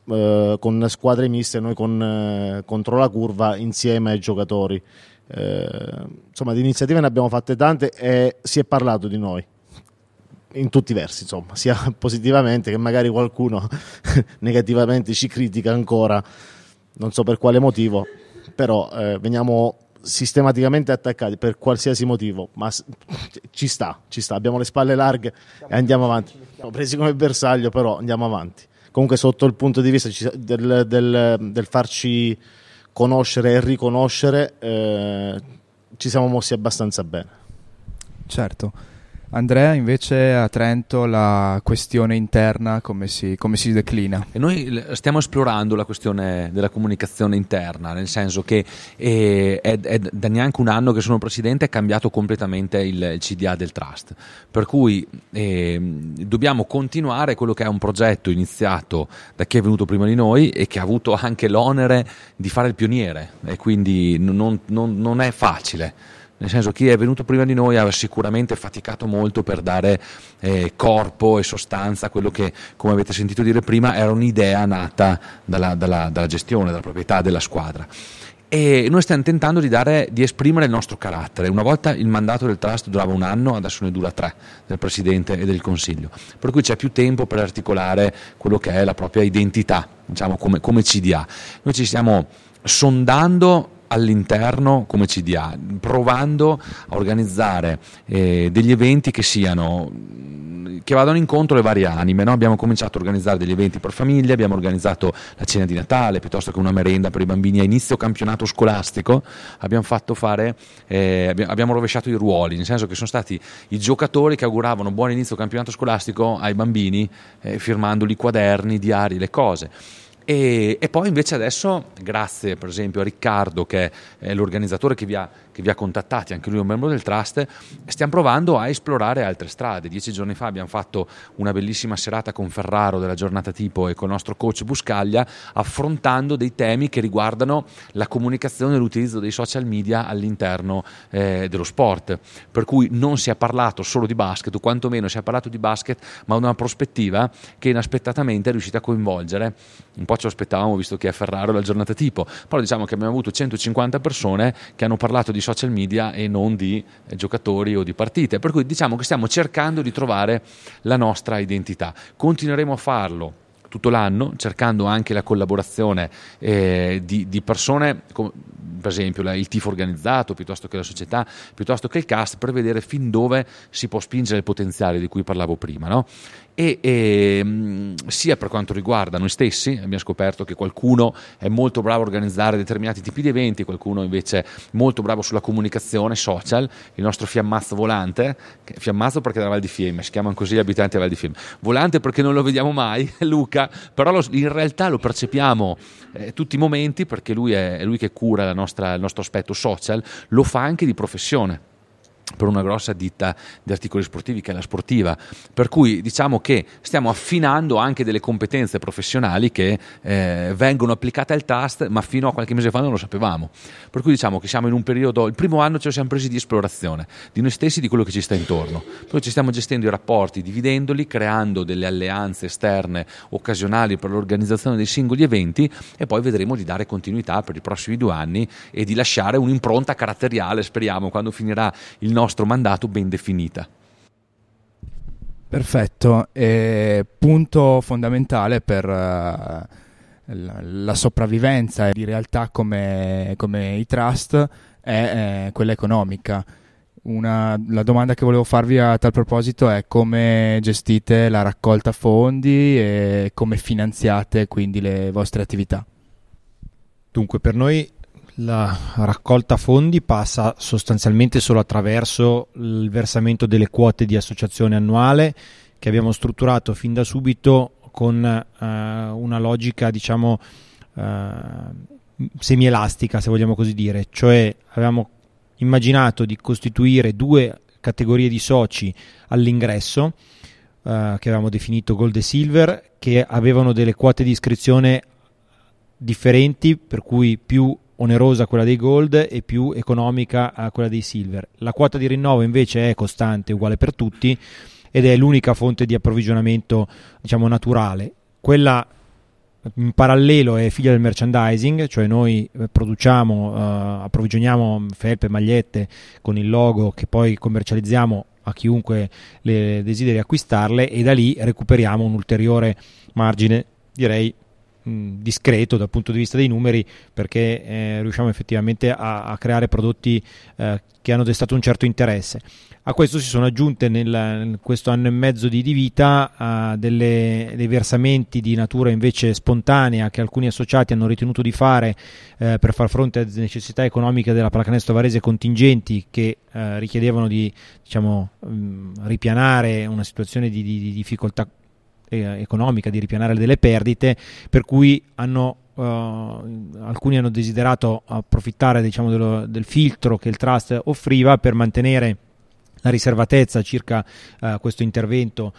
con squadre miste, noi contro la curva insieme ai giocatori. Insomma, di iniziative ne abbiamo fatte tante e si è parlato di noi in tutti i versi, insomma, sia positivamente che magari qualcuno negativamente ci critica ancora, non so per quale motivo, però veniamo sistematicamente attaccati per qualsiasi motivo, ma ci sta, abbiamo le spalle larghe e andiamo avanti. Siamo presi come bersaglio, però andiamo avanti. Comunque sotto il punto di vista del farci conoscere e riconoscere, ci siamo mossi abbastanza bene. Certo. Andrea, invece a Trento la questione interna come si declina? E noi stiamo esplorando la questione della comunicazione interna, nel senso che è da neanche un anno che sono presidente è cambiato completamente il CDA del Trust, per cui dobbiamo continuare quello che è un progetto iniziato da chi è venuto prima di noi e che ha avuto anche l'onere di fare il pioniere, e quindi non è facile. Nel senso, chi è venuto prima di noi ha sicuramente faticato molto per dare corpo e sostanza a quello che, come avete sentito dire prima, era un'idea nata dalla gestione, dalla proprietà della squadra. E noi stiamo tentando di esprimere il nostro carattere. Una volta il mandato del Trust durava un anno, adesso ne dura 3, del Presidente e del Consiglio, per cui c'è più tempo per articolare quello che è la propria identità, diciamo, come CDA. Noi ci stiamo sondando all'interno come CDA, provando a organizzare degli eventi che vadano incontro alle varie anime, no? Abbiamo cominciato a organizzare degli eventi per famiglie, abbiamo organizzato la cena di Natale piuttosto che una merenda per i bambini a inizio campionato scolastico. Abbiamo fatto fare abbiamo rovesciato i ruoli, nel senso che sono stati i giocatori che auguravano buon inizio campionato scolastico ai bambini, firmandoli quaderni, diari, le cose. E poi invece adesso, grazie per esempio a Riccardo, che è l'organizzatore che vi ha contattati, anche lui è un membro del Trust, stiamo provando a esplorare altre strade. 10 giorni fa abbiamo fatto una bellissima serata con Ferraro della giornata tipo e con il nostro coach Buscaglia, affrontando dei temi che riguardano la comunicazione e l'utilizzo dei social media all'interno dello sport, per cui non si è parlato solo di basket, o quantomeno si è parlato di basket ma da una prospettiva che inaspettatamente è riuscita a coinvolgere un po' po' ce lo aspettavamo, visto che è Ferraro la giornata tipo, però diciamo che abbiamo avuto 150 persone che hanno parlato di social media e non di giocatori o di partite, per cui diciamo che stiamo cercando di trovare la nostra identità. Continueremo a farlo tutto l'anno, cercando anche la collaborazione di persone come per esempio il tifo organizzato, piuttosto che la società, piuttosto che il cast, per vedere fin dove si può spingere il potenziale di cui parlavo prima, no? E sia per quanto riguarda noi stessi, abbiamo scoperto che qualcuno è molto bravo a organizzare determinati tipi di eventi, qualcuno invece molto bravo sulla comunicazione social. Il nostro Fiammazzo volante, Fiammazzo perché è della Val di Fiemme, si chiamano così gli abitanti della Val di Fiemme, volante perché non lo vediamo mai, Luca, però in realtà lo percepiamo tutti i momenti, perché lui è lui che cura il nostro aspetto social, lo fa anche di professione per una grossa ditta di articoli sportivi che è La Sportiva, per cui diciamo che stiamo affinando anche delle competenze professionali che vengono applicate al Trust, ma fino a qualche mese fa non lo sapevamo, per cui diciamo che siamo in un periodo, il primo anno ce lo siamo presi di esplorazione di noi stessi, di quello che ci sta intorno, poi ci stiamo gestendo i rapporti, dividendoli, creando delle alleanze esterne occasionali per l'organizzazione dei singoli eventi, e poi vedremo di dare continuità per i prossimi 2 anni e di lasciare un'impronta caratteriale, speriamo, quando finirà il nostro mandato, ben definita. Perfetto, e punto fondamentale per la sopravvivenza di realtà come i trust è quella economica. La domanda che volevo farvi a tal proposito è: come gestite la raccolta fondi e come finanziate quindi le vostre attività? Dunque, per noi la raccolta fondi passa sostanzialmente solo attraverso il versamento delle quote di associazione annuale, che abbiamo strutturato fin da subito con una logica, diciamo, semi-elastica, se vogliamo così dire, cioè avevamo immaginato di costituire 2 categorie di soci all'ingresso, che avevamo definito Gold e Silver, che avevano delle quote di iscrizione differenti, per cui più onerosa quella dei Gold e più economica a quella dei Silver. La quota di rinnovo invece è costante, uguale per tutti, ed è l'unica fonte di approvvigionamento, diciamo, naturale. Quella in parallelo è figlia del merchandising, cioè noi produciamo, approvvigioniamo felpe, magliette con il logo che poi commercializziamo a chiunque le desideri acquistarle, e da lì recuperiamo un ulteriore margine, direi discreto dal punto di vista dei numeri, perché riusciamo effettivamente a creare prodotti che hanno destato un certo interesse. A questo si sono aggiunte in questo anno e mezzo di vita dei versamenti di natura invece spontanea che alcuni associati hanno ritenuto di fare per far fronte a necessità economiche della Pallacanestro Varese contingenti, che richiedevano di, diciamo, ripianare una situazione di difficoltà economica, di ripianare delle perdite, per cui alcuni hanno desiderato approfittare, diciamo, del filtro che il Trust offriva per mantenere la riservatezza circa questo intervento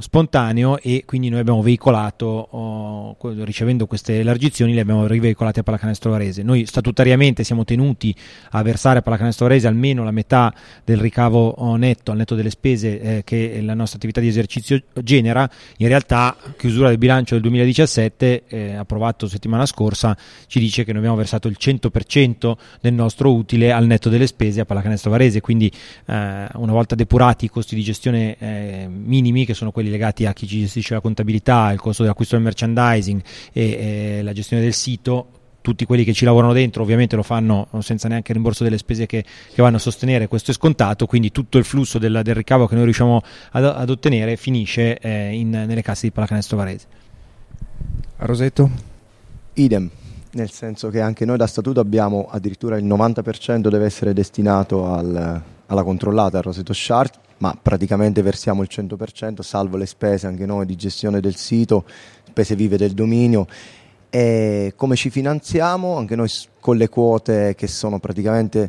spontaneo, e quindi noi abbiamo veicolato, ricevendo queste elargizioni, le abbiamo riveicolate a Pallacanestro Varese. Noi statutariamente siamo tenuti a versare a Pallacanestro Varese almeno la metà del ricavo netto, al netto delle spese che la nostra attività di esercizio genera. In realtà, chiusura del bilancio del 2017, approvato settimana scorsa, ci dice che noi abbiamo versato il 100% del nostro utile al netto delle spese a Pallacanestro Varese, quindi una volta depurati i costi di gestione minimi, che sono quelli legati a chi gestisce la contabilità, il costo dell'acquisto del merchandising e la gestione del sito, tutti quelli che ci lavorano dentro ovviamente lo fanno senza neanche il rimborso delle spese che vanno a sostenere, questo è scontato, quindi tutto il flusso del ricavo che noi riusciamo ad ottenere finisce nelle casse di Pallacanestro Varese. Roseto? Idem, nel senso che anche noi da statuto abbiamo addirittura il 90% deve essere destinato alla controllata, al Roseto Sharks, ma praticamente versiamo il 100%, salvo le spese anche noi di gestione del sito, spese vive del dominio. E come ci finanziamo? Anche noi con le quote, che sono praticamente,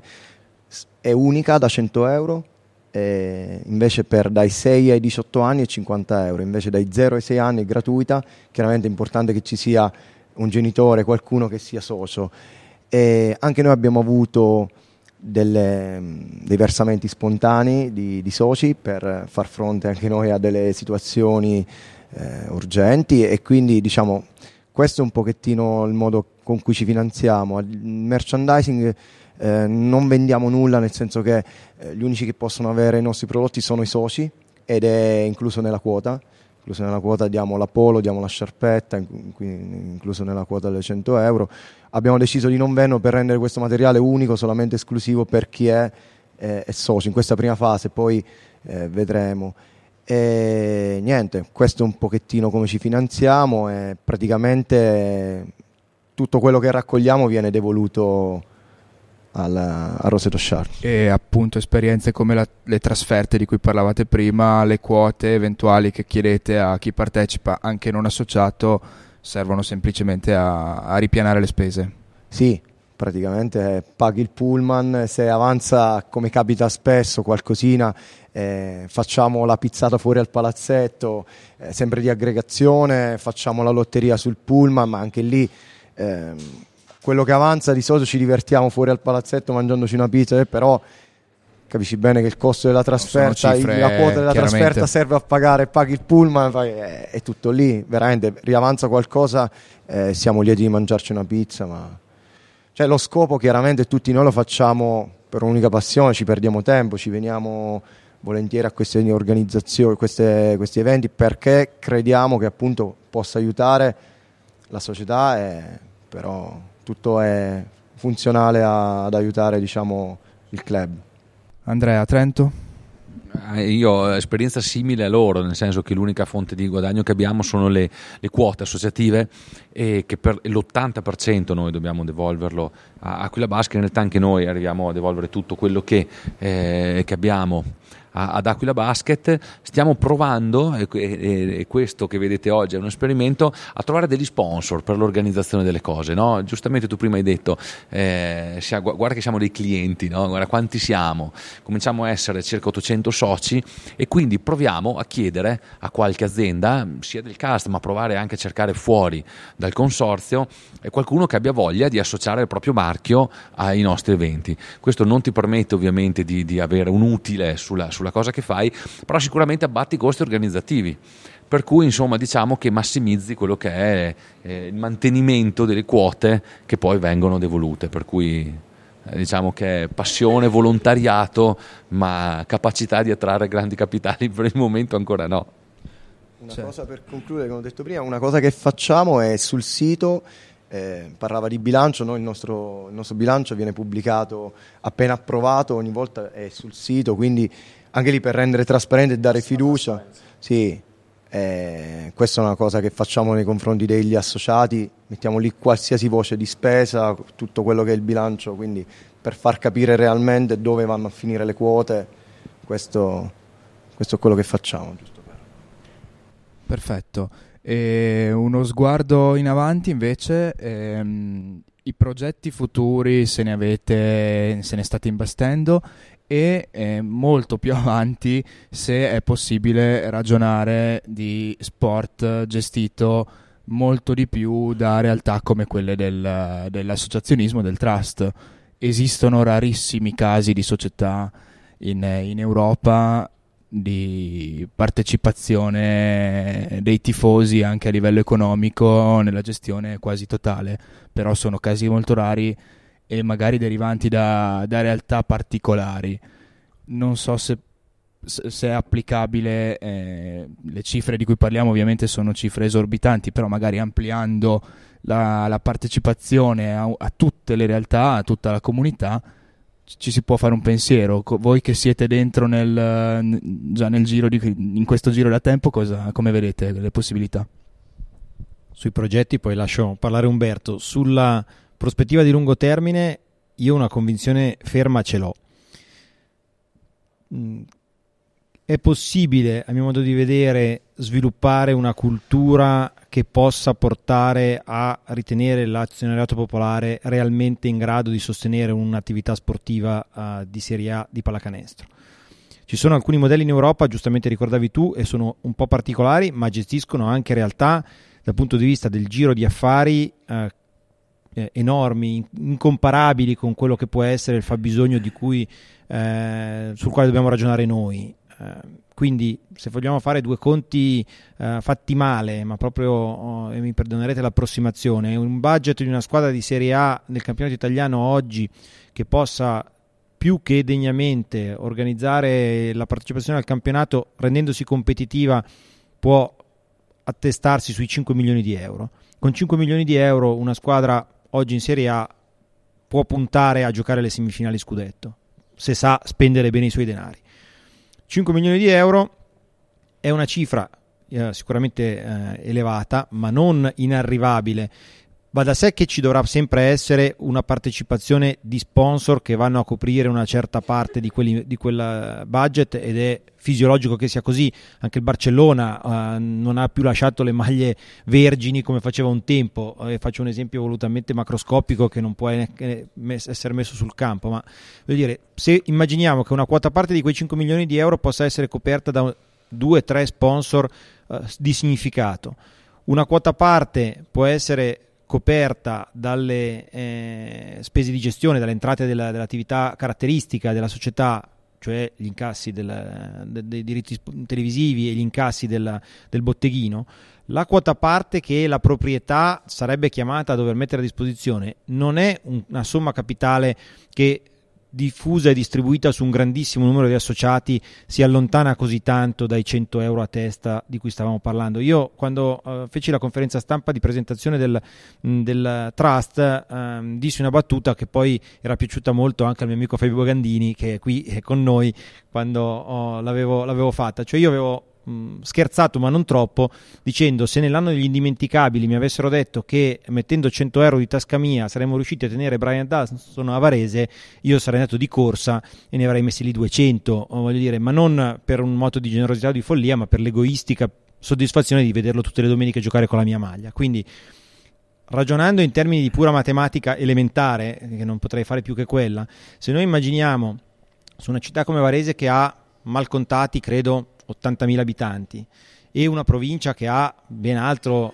è unica da 100 euro, e invece per dai 6 ai 18 anni è 50 euro, invece dai 0 ai 6 anni è gratuita. Chiaramente è importante che ci sia un genitore, qualcuno che sia socio. E anche noi abbiamo avuto dei versamenti spontanei di soci per far fronte anche noi a delle situazioni urgenti, e quindi, diciamo, Questo è un pochettino il modo con cui ci finanziamo. Il merchandising, non vendiamo nulla, nel senso che gli unici che possono avere i nostri prodotti sono i soci, ed è incluso nella quota. Incluso nella quota diamo la polo, diamo la sciarpetta, incluso nella quota delle 100 euro. Abbiamo deciso di non venderlo per rendere questo materiale unico, solamente esclusivo per chi è socio in questa prima fase, poi vedremo. E niente, questo è un pochettino come ci finanziamo, e praticamente tutto quello che raccogliamo viene devoluto a Roseto Sharks. E appunto esperienze come le trasferte di cui parlavate prima, le quote eventuali che chiedete a chi partecipa anche non associato servono semplicemente a ripianare le spese? Sì, praticamente paghi il pullman, se avanza, come capita spesso, qualcosina, facciamo la pizzata fuori al palazzetto, sempre di aggregazione, facciamo la lotteria sul pullman, ma anche lì quello che avanza di solito ci divertiamo fuori al palazzetto mangiandoci una pizza, però capisci bene che il costo della trasferta, cifre, la quota della trasferta serve a pagare, paghi il pullman, è tutto lì, veramente riavanza qualcosa, siamo lieti di mangiarci una pizza, ma cioè lo scopo chiaramente tutti noi lo facciamo per un'unica passione, ci perdiamo tempo, ci veniamo volentieri a queste organizzazioni, questi eventi, perché crediamo che appunto possa aiutare la società, però tutto è funzionale ad aiutare, diciamo, il club. Andrea, Trento? Io ho esperienza simile a loro, nel senso che l'unica fonte di guadagno che abbiamo sono le quote associative, e che per l'80% noi dobbiamo devolverlo a Aquila Basket. In realtà anche noi arriviamo a devolvere tutto quello che abbiamo ad Aquila Basket. Stiamo provando, e questo che vedete oggi è un esperimento, a trovare degli sponsor per l'organizzazione delle cose, no? Giustamente tu prima hai detto, guarda che siamo dei clienti, no? Guarda quanti siamo, cominciamo a essere circa 800 soci, e quindi proviamo a chiedere a qualche azienda, sia del cast, ma provare anche a cercare fuori dal consorzio qualcuno che abbia voglia di associare il proprio marchio ai nostri eventi. Questo non ti permette ovviamente di avere un utile sulla cosa che fai, però sicuramente abbatti i costi organizzativi, per cui insomma diciamo che massimizzi quello che è il mantenimento delle quote che poi vengono devolute, per cui diciamo che è passione, volontariato, ma capacità di attrarre grandi capitali per il momento ancora no. Cosa per concludere, come ho detto prima, una cosa che facciamo è sul sito, parlava di bilancio, no? Il nostro bilancio viene pubblicato appena approvato, ogni volta è sul sito, quindi anche lì per rendere trasparente e dare fiducia. Sì, questa è una cosa che facciamo nei confronti degli associati, mettiamo lì qualsiasi voce di spesa, tutto quello che è il bilancio, quindi per far capire realmente dove vanno a finire le quote. Questo è quello che facciamo, giusto? Perfetto. E uno sguardo in avanti invece, i progetti futuri, se ne state imbastendo, e molto più avanti se è possibile ragionare di sport gestito molto di più da realtà come quelle dell'associazionismo, del trust. Esistono rarissimi casi di società in Europa di partecipazione dei tifosi anche a livello economico nella gestione quasi totale, però sono casi molto rari e magari derivanti da realtà particolari. Non so se è applicabile, le cifre di cui parliamo ovviamente sono cifre esorbitanti, però magari ampliando la partecipazione a tutte le realtà, a tutta la comunità, ci si può fare un pensiero. Voi che siete dentro già nel giro in questo giro da tempo, come vedete le possibilità? Sui progetti poi lascio parlare Umberto. Sulla prospettiva di lungo termine io una convinzione ferma ce l'ho. È possibile, a mio modo di vedere, sviluppare una cultura che possa portare a ritenere l'azionariato popolare realmente in grado di sostenere un'attività sportiva di Serie A di pallacanestro. Ci sono alcuni modelli in Europa, giustamente ricordavi tu, e sono un po' particolari, ma gestiscono anche realtà dal punto di vista del giro di affari enormi, incomparabili con quello che può essere il fabbisogno sul quale dobbiamo ragionare noi. Quindi se vogliamo fare due conti fatti male, ma proprio, e mi perdonerete l'approssimazione, un budget di una squadra di Serie A del campionato italiano oggi che possa più che degnamente organizzare la partecipazione al campionato rendendosi competitiva può attestarsi sui 5 milioni di euro. Con 5 milioni di euro una squadra oggi in Serie A può puntare a giocare le semifinali scudetto, se sa spendere bene i suoi denari. 5 milioni di euro è una cifra sicuramente elevata, ma non inarrivabile. Va da sé che ci dovrà sempre essere una partecipazione di sponsor che vanno a coprire una certa parte di quel budget, ed è fisiologico che sia così. Anche il Barcellona non ha più lasciato le maglie vergini come faceva un tempo. Faccio un esempio volutamente macroscopico che non può essere messo sul campo, ma voglio dire, se immaginiamo che una quota parte di quei 5 milioni di euro possa essere coperta da 2-3 sponsor di significato, una quota parte può essere coperta dalle spese di gestione, dalle entrate dell'attività caratteristica della società, cioè gli incassi dei diritti televisivi e gli incassi del botteghino. La quota parte che la proprietà sarebbe chiamata a dover mettere a disposizione non è una somma capitale che, diffusa e distribuita su un grandissimo numero di associati, si allontana così tanto dai 100 euro a testa di cui stavamo parlando. Io quando feci la conferenza stampa di presentazione del Trust dissi una battuta che poi era piaciuta molto anche al mio amico Fabio Gandini, che è qui con noi, quando l'avevo fatta. Cioè io avevo scherzato, ma non troppo, dicendo: se nell'anno degli indimenticabili mi avessero detto che mettendo 100 euro di tasca mia saremmo riusciti a tenere Brian Dawson a Varese, io sarei andato di corsa e ne avrei messi lì 200, voglio dire, ma non per un moto di generosità o di follia, ma per l'egoistica soddisfazione di vederlo tutte le domeniche giocare con la mia maglia. Quindi, ragionando in termini di pura matematica elementare, che non potrei fare più che quella, se noi immaginiamo su una città come Varese, che ha mal contati credo 80.000 abitanti, e una provincia che ha ben altra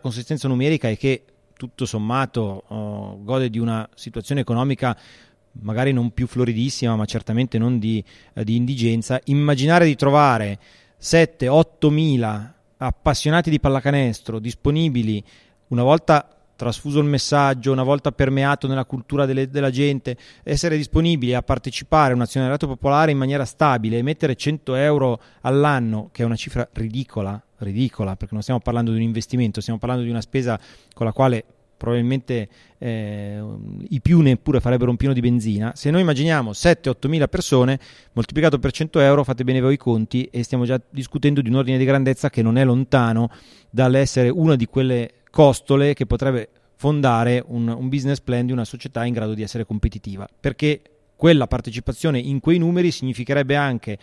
consistenza numerica e che tutto sommato gode di una situazione economica magari non più floridissima, ma certamente non di indigenza, immaginare di trovare 7-8.000 appassionati di pallacanestro disponibili, una volta trasfuso il messaggio, una volta permeato nella cultura della gente, essere disponibili a partecipare a un azionariato popolare in maniera stabile e mettere 100 euro all'anno, che è una cifra ridicola, perché non stiamo parlando di un investimento, stiamo parlando di una spesa con la quale probabilmente i più neppure farebbero un pieno di benzina. Se noi immaginiamo 7-8.000 persone moltiplicato per 100 euro, fate bene voi i conti, e stiamo già discutendo di un ordine di grandezza che non è lontano dall'essere una di quelle costole che potrebbe fondare un business plan di una società in grado di essere competitiva, perché quella partecipazione in quei numeri significherebbe anche,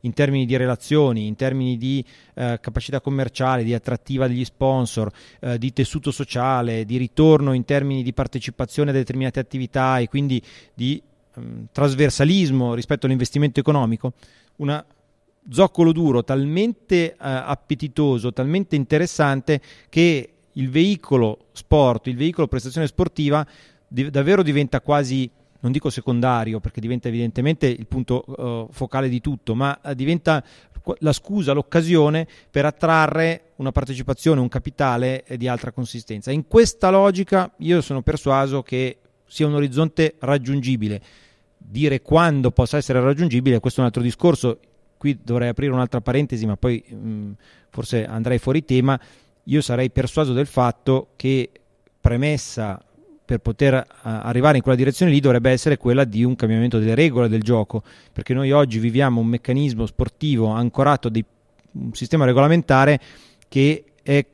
in termini di relazioni, in termini di capacità commerciale, di attrattiva degli sponsor, di tessuto sociale, di ritorno in termini di partecipazione a determinate attività e quindi di trasversalismo rispetto all'investimento economico, una zoccolo duro talmente appetitoso, talmente interessante, che il veicolo sport, il veicolo prestazione sportiva davvero diventa quasi, non dico secondario perché diventa evidentemente il punto focale di tutto, ma diventa la scusa, l'occasione per attrarre una partecipazione, un capitale di altra consistenza. In questa logica io sono persuaso che sia un orizzonte raggiungibile. Dire quando possa essere raggiungibile, questo è un altro discorso, qui dovrei aprire un'altra parentesi, ma poi forse andrei fuori tema. Io sarei persuaso del fatto che premessa per poter arrivare in quella direzione lì dovrebbe essere quella di un cambiamento delle regole del gioco, perché noi oggi viviamo un meccanismo sportivo ancorato a un sistema regolamentare che è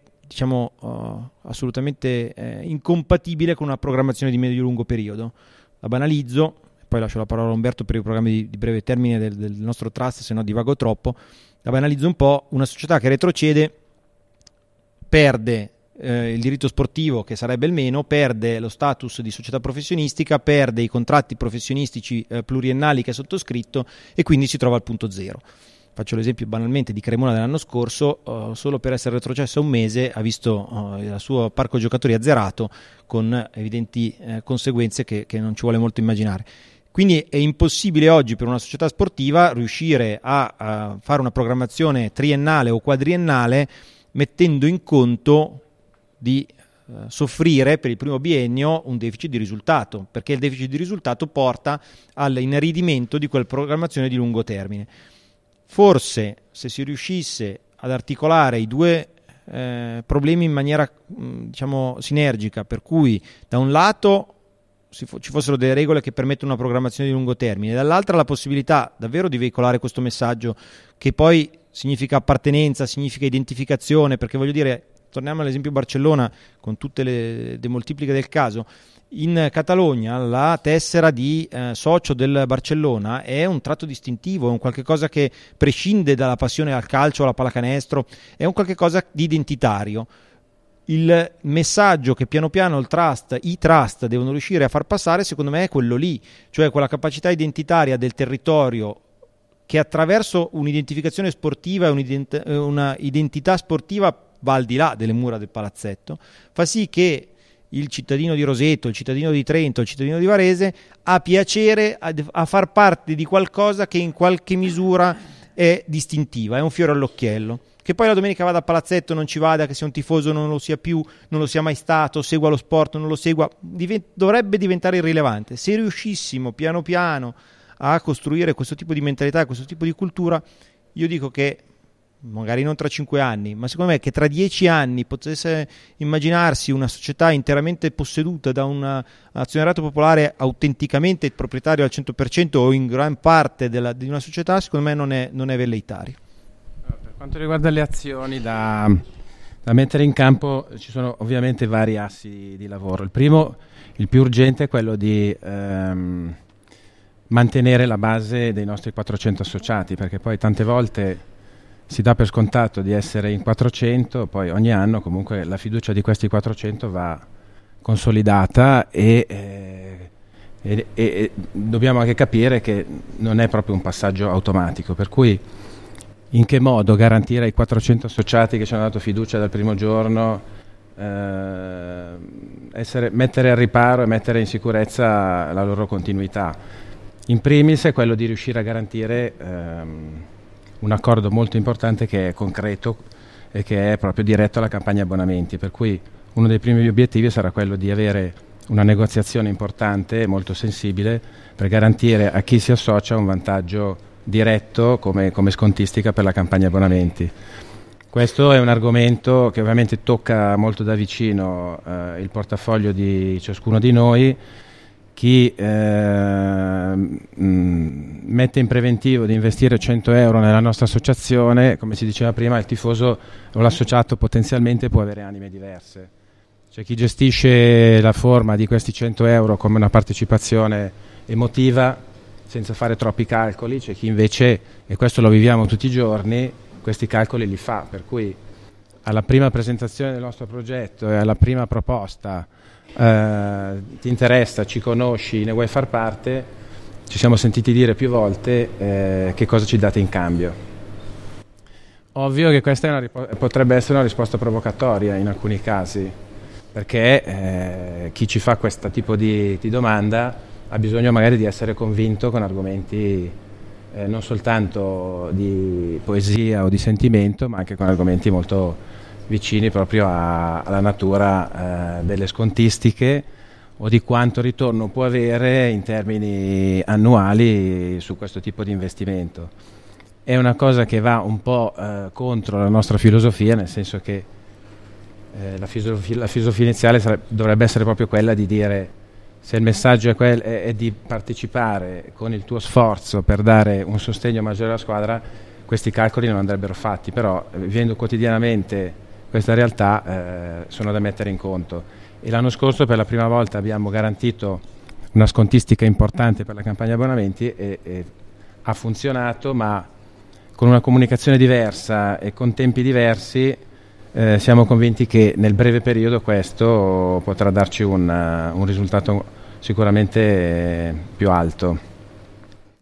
assolutamente incompatibile con una programmazione di medio-lungo periodo. La banalizzo, poi lascio la parola a Umberto per i programmi di breve termine del nostro Trust, se no divago troppo. La banalizzo un po': una società che retrocede perde il diritto sportivo, che sarebbe il meno, perde lo status di società professionistica, perde i contratti professionistici pluriennali che ha sottoscritto, e quindi si trova al punto zero. Faccio l'esempio banalmente di Cremona dell'anno scorso: solo per essere retrocesso un mese ha visto il suo parco giocatori azzerato, con evidenti conseguenze che non ci vuole molto immaginare. Quindi è impossibile oggi per una società sportiva riuscire a fare una programmazione triennale o quadriennale mettendo in conto di soffrire per il primo biennio un deficit di risultato, perché il deficit di risultato porta all'inaridimento di quella programmazione di lungo termine. Forse se si riuscisse ad articolare i due problemi in maniera sinergica, per cui da un lato ci fossero delle regole che permettono una programmazione di lungo termine, dall'altra la possibilità davvero di veicolare questo messaggio, che poi significa appartenenza, significa identificazione, perché voglio dire, torniamo all'esempio Barcellona con tutte le moltipliche del caso. In Catalogna la tessera di socio del Barcellona è un tratto distintivo, è un qualche cosa che prescinde dalla passione al calcio, alla pallacanestro, è un qualche cosa di identitario. Il messaggio che piano piano i trust devono riuscire a far passare, secondo me, è quello lì, cioè quella capacità identitaria del territorio che attraverso un'identificazione sportiva e una identità sportiva va al di là delle mura del palazzetto, fa sì che il cittadino di Roseto, il cittadino di Trento, il cittadino di Varese ha piacere a far parte di qualcosa che in qualche misura è distintiva, è un fiore all'occhiello. Che poi la domenica vada a palazzetto, non ci vada, che sia un tifoso non lo sia più, non lo sia mai stato, segua lo sport, non lo segua, dovrebbe diventare irrilevante. Se riuscissimo piano piano a costruire questo tipo di mentalità, questo tipo di cultura, io dico che magari non tra 5 anni, ma secondo me che tra 10 anni potesse immaginarsi una società interamente posseduta da un azionariato popolare autenticamente proprietario al 100% o in gran parte di una società, secondo me non è velleitario. Per quanto riguarda le azioni da mettere in campo, ci sono ovviamente vari assi di lavoro. Il primo, il più urgente, è quello di mantenere la base dei nostri 400 associati, perché poi tante volte si dà per scontato di essere in 400, poi ogni anno comunque la fiducia di questi 400 va consolidata e dobbiamo anche capire che non è proprio un passaggio automatico, per cui in che modo garantire ai 400 associati che ci hanno dato fiducia dal primo giorno, mettere al riparo e mettere in sicurezza la loro continuità. In primis è quello di riuscire a garantire un accordo molto importante che è concreto e che è proprio diretto alla campagna abbonamenti, per cui uno dei primi obiettivi sarà quello di avere una negoziazione importante e molto sensibile per garantire a chi si associa un vantaggio diretto come scontistica per la campagna abbonamenti. Questo è un argomento che ovviamente tocca molto da vicino il portafoglio di ciascuno di noi. Chi mette in preventivo di investire 100 euro nella nostra associazione, come si diceva prima, il tifoso o l'associato potenzialmente può avere anime diverse. C'è chi gestisce la forma di questi 100 euro come una partecipazione emotiva, senza fare troppi calcoli, c'è chi invece, e questo lo viviamo tutti i giorni, questi calcoli li fa, per cui alla prima presentazione del nostro progetto e alla prima proposta ti interessa, ci conosci, ne vuoi far parte, ci siamo sentiti dire più volte che cosa ci date in cambio. Ovvio che questa potrebbe essere una risposta provocatoria in alcuni casi, perché chi ci fa questo tipo di domanda ha bisogno magari di essere convinto con argomenti non soltanto di poesia o di sentimento, ma anche con argomenti molto vicini proprio alla natura delle scontistiche o di quanto ritorno può avere in termini annuali su questo tipo di investimento. È una cosa che va un po' contro la nostra filosofia, nel senso che la filosofia iniziale dovrebbe essere proprio quella di dire: se il messaggio è di partecipare con il tuo sforzo per dare un sostegno maggiore alla squadra, questi calcoli non andrebbero fatti, però vivendo quotidianamente questa realtà sono da mettere in conto. E l'anno scorso per la prima volta abbiamo garantito una scontistica importante per la campagna abbonamenti e ha funzionato, ma con una comunicazione diversa e con tempi diversi siamo convinti che nel breve periodo questo potrà darci un risultato sicuramente più alto.